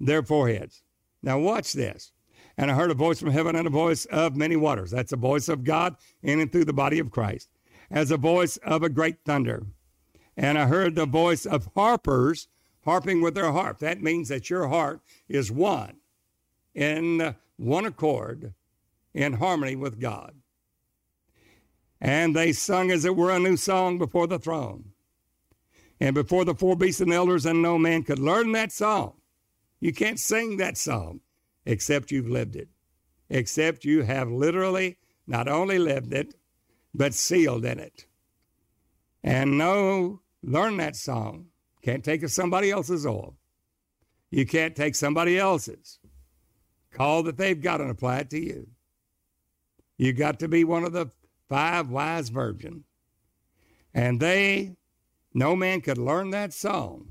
their foreheads. Now watch this. And I heard a voice from heaven and a voice of many waters. That's the voice of God in and through the body of Christ. As a voice of a great thunder. And I heard the voice of harpers harping with their harp. That means that your heart is one, in one accord, in harmony with God. And they sung as it were a new song before the throne. And before the four beasts and elders, and no man could learn that song. You can't sing that song. Except you've lived it, except you have literally not only lived it, but sealed in it. And no, learn that song. Can't take somebody else's oil. You can't take somebody else's call that they've got and apply it to you. You got to be one of the five wise virgins. And they, no man could learn that song,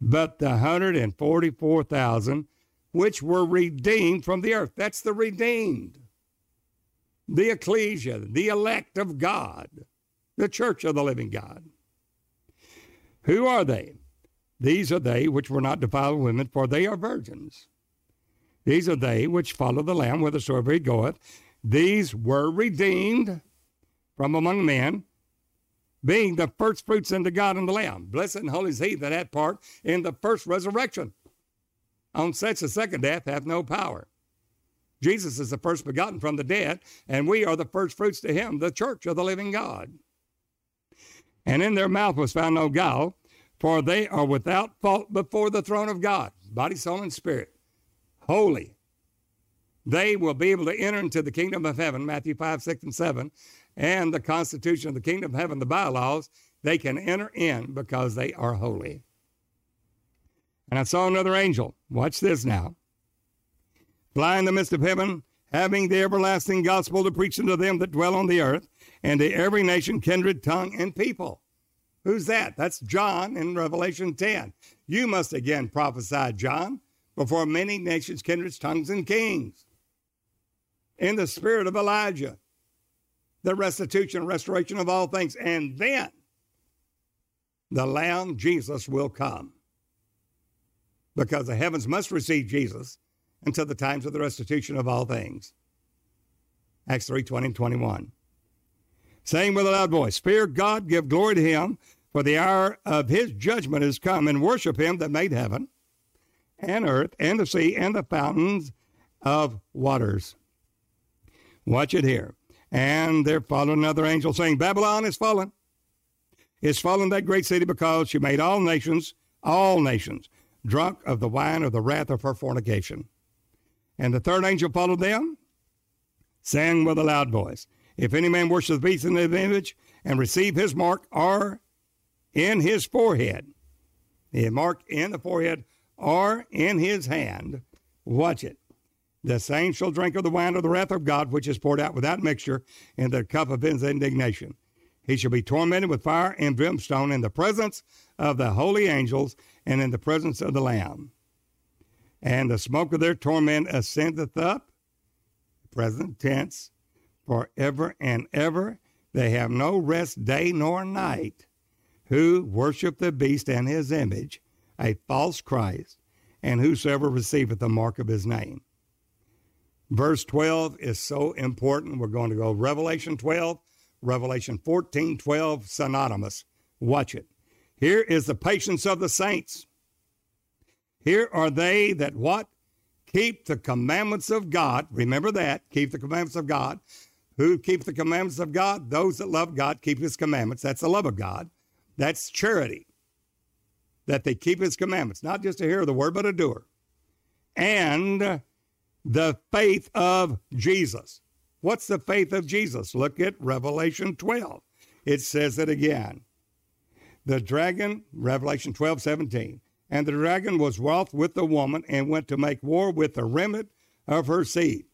but the one hundred forty-four thousand which were redeemed from the earth. That's the redeemed, the ecclesia, the elect of God, the church of the living God. Who are they? These are they which were not defiled with women, for they are virgins. These are they which follow the Lamb whithersoever he goeth. These were redeemed from among men, being the first fruits unto God and the Lamb. Blessed and holy is he that hath part in the first resurrection. On such a second death hath no power. Jesus is the first begotten from the dead, and we are the first fruits to him, the church of the living God. And in their mouth was found no guile, for they are without fault before the throne of God, body, soul, and spirit, holy. They will be able to enter into the kingdom of heaven, Matthew five, six, and seven, and the constitution of the kingdom of heaven, the bylaws, they can enter in because they are holy. And I saw another angel, watch this now, fly in the midst of heaven, having the everlasting gospel to preach unto them that dwell on the earth, and to every nation, kindred, tongue, and people. Who's that? That's John in Revelation ten. You must again prophesy, John, before many nations, kindreds, tongues, and kings, in the spirit of Elijah, the restitution and restoration of all things. And then the Lamb, Jesus, will come, because the heavens must receive Jesus until the times of the restitution of all things. Acts three, twenty and twenty-one. Saying with a loud voice, fear God, give glory to him, for the hour of his judgment is come, and worship him that made heaven and earth and the sea and the fountains of waters. Watch it here. And there followed another angel saying, Babylon is fallen. It's fallen, that great city, because she made all nations, all nations, drunk of the wine of the wrath of her fornication. And the third angel followed them, saying with a loud voice, if any man worship the beast in his image and receive his mark or in his forehead, the mark in the forehead or in his hand, watch it, the same shall drink of the wine of the wrath of God, which is poured out without mixture in the cup of his indignation. He shall be tormented with fire and brimstone in the presence of the holy angels and in the presence of the Lamb. And the smoke of their torment ascendeth up, present tense, forever and ever. They have no rest day nor night, who worship the beast and his image, a false Christ, and whosoever receiveth the mark of his name. Verse twelve is so important. We're going to go Revelation twelve, Revelation fourteen, twelve, synonymous. Watch it. Here is the patience of the saints. Here are they that what? Keep the commandments of God. Remember that. Keep the commandments of God. Who keep the commandments of God? Those that love God keep his commandments. That's the love of God. That's charity, that they keep his commandments, not just a hearer of the word, but a doer. And the faith of Jesus. What's the faith of Jesus? Look at Revelation twelve. It says it again. The dragon, Revelation twelve, seventeen, and the dragon was wroth with the woman and went to make war with the remnant of her seed.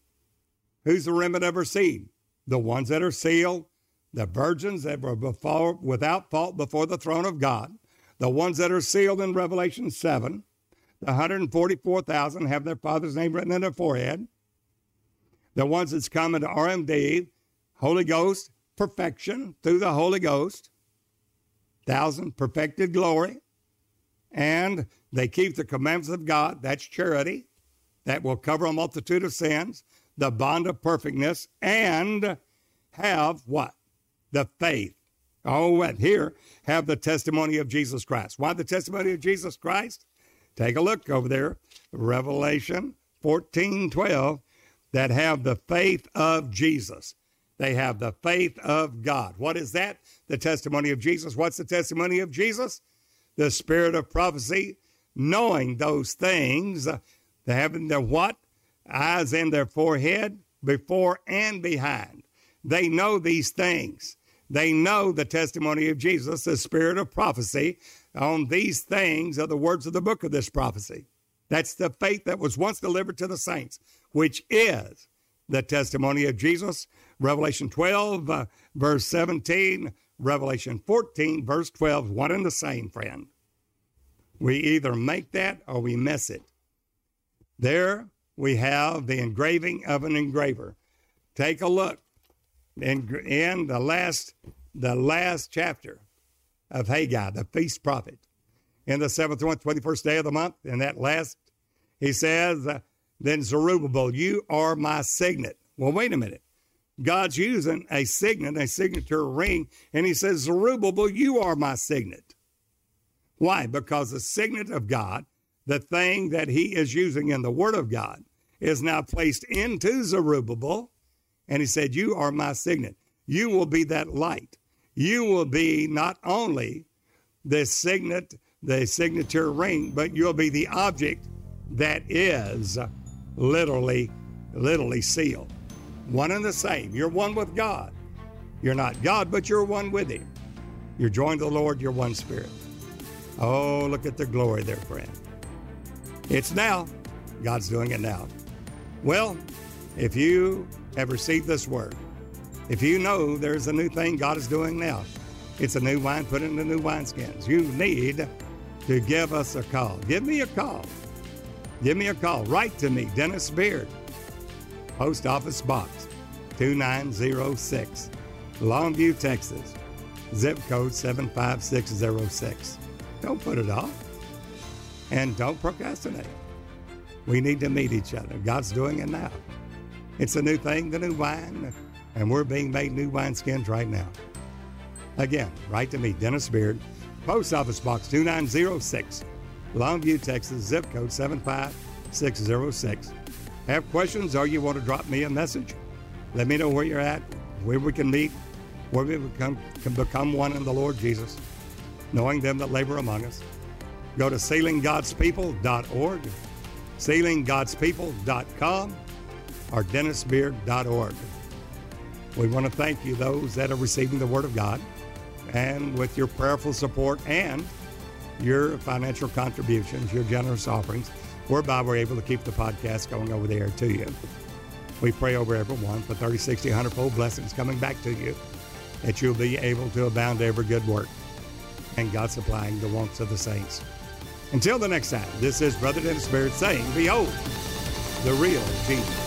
Who's the remnant of her seed? The ones that are sealed, the virgins that were before, without fault before the throne of God, the ones that are sealed in Revelation seven, the one hundred forty-four thousand have their Father's name written in their forehead, the ones that's come into R M D, Holy Ghost, perfection through the Holy Ghost, thousand perfected glory, and they keep the commandments of God. That's charity. That will cover a multitude of sins, the bond of perfectness, and have what? The faith. Oh, and here have the testimony of Jesus Christ. Why the testimony of Jesus Christ? Take a look over there. Revelation fourteen, twelve, that have the faith of Jesus. They have the faith of God. What is that? The testimony of Jesus. What's the testimony of Jesus? The spirit of prophecy, knowing those things, having their what? Eyes in their forehead, before and behind. They know these things. They know the testimony of Jesus, the spirit of prophecy. On these things are the words of the book of this prophecy. That's the faith that was once delivered to the saints, which is the testimony of Jesus. Revelation twelve, uh, verse seventeen, Revelation fourteen, verse twelve, one and the same, friend. We either make that or we miss it. There we have the engraving of an engraver. Take a look in, in the last, the last chapter of Haggai, the feast prophet, in the seventh one, twenty-first day of the month. In that last, he says, then Zerubbabel, you are my signet. Well, wait a minute. God's using a signet, a signature ring, and he says, Zerubbabel, you are my signet. Why? Because the signet of God, the thing that he is using in the word of God, is now placed into Zerubbabel, and he said, you are my signet. You will be that light. You will be not only the signet, the signature ring, but you'll be the object that is literally, literally sealed. One and the same. You're one with God. You're not God, but you're one with him. You're joined to the Lord. You're one spirit. Oh, look at the glory there, friend. It's now. God's doing it now. Well, if you have received this word, if you know there's a new thing God is doing now, it's a new wine put into new wineskins. You need to give us a call. Give me a call. Give me a call. Write to me, Dennis Beard, Post Office Box two nine zero six, Longview, Texas, zip code seven five six zero six. Don't put it off, and don't procrastinate. We need to meet each other. God's doing it now. It's a new thing, the new wine, and we're being made new wineskins right now. Again, write to me, Dennis Beard, Post Office Box two nine zero six, Longview, Texas, zip code seven five six zero six. Have questions or you want to drop me a message? Let me know where you're at, where we can meet, where we become, can become one in the Lord Jesus, knowing them that labor among us. Go to sealing gods people dot org, sealing gods people dot com, or dennis beard dot org. We want to thank you, those that are receiving the Word of God, and with your prayerful support and your financial contributions, your generous offerings, whereby we're able to keep the podcast going over the air to you. We pray over everyone for thirty, sixty, one hundred fold blessings coming back to you, that you'll be able to abound to every good work, and God supplying the wants of the saints. Until the next time, this is Brother Dennis Beard saying, behold, the real Jesus.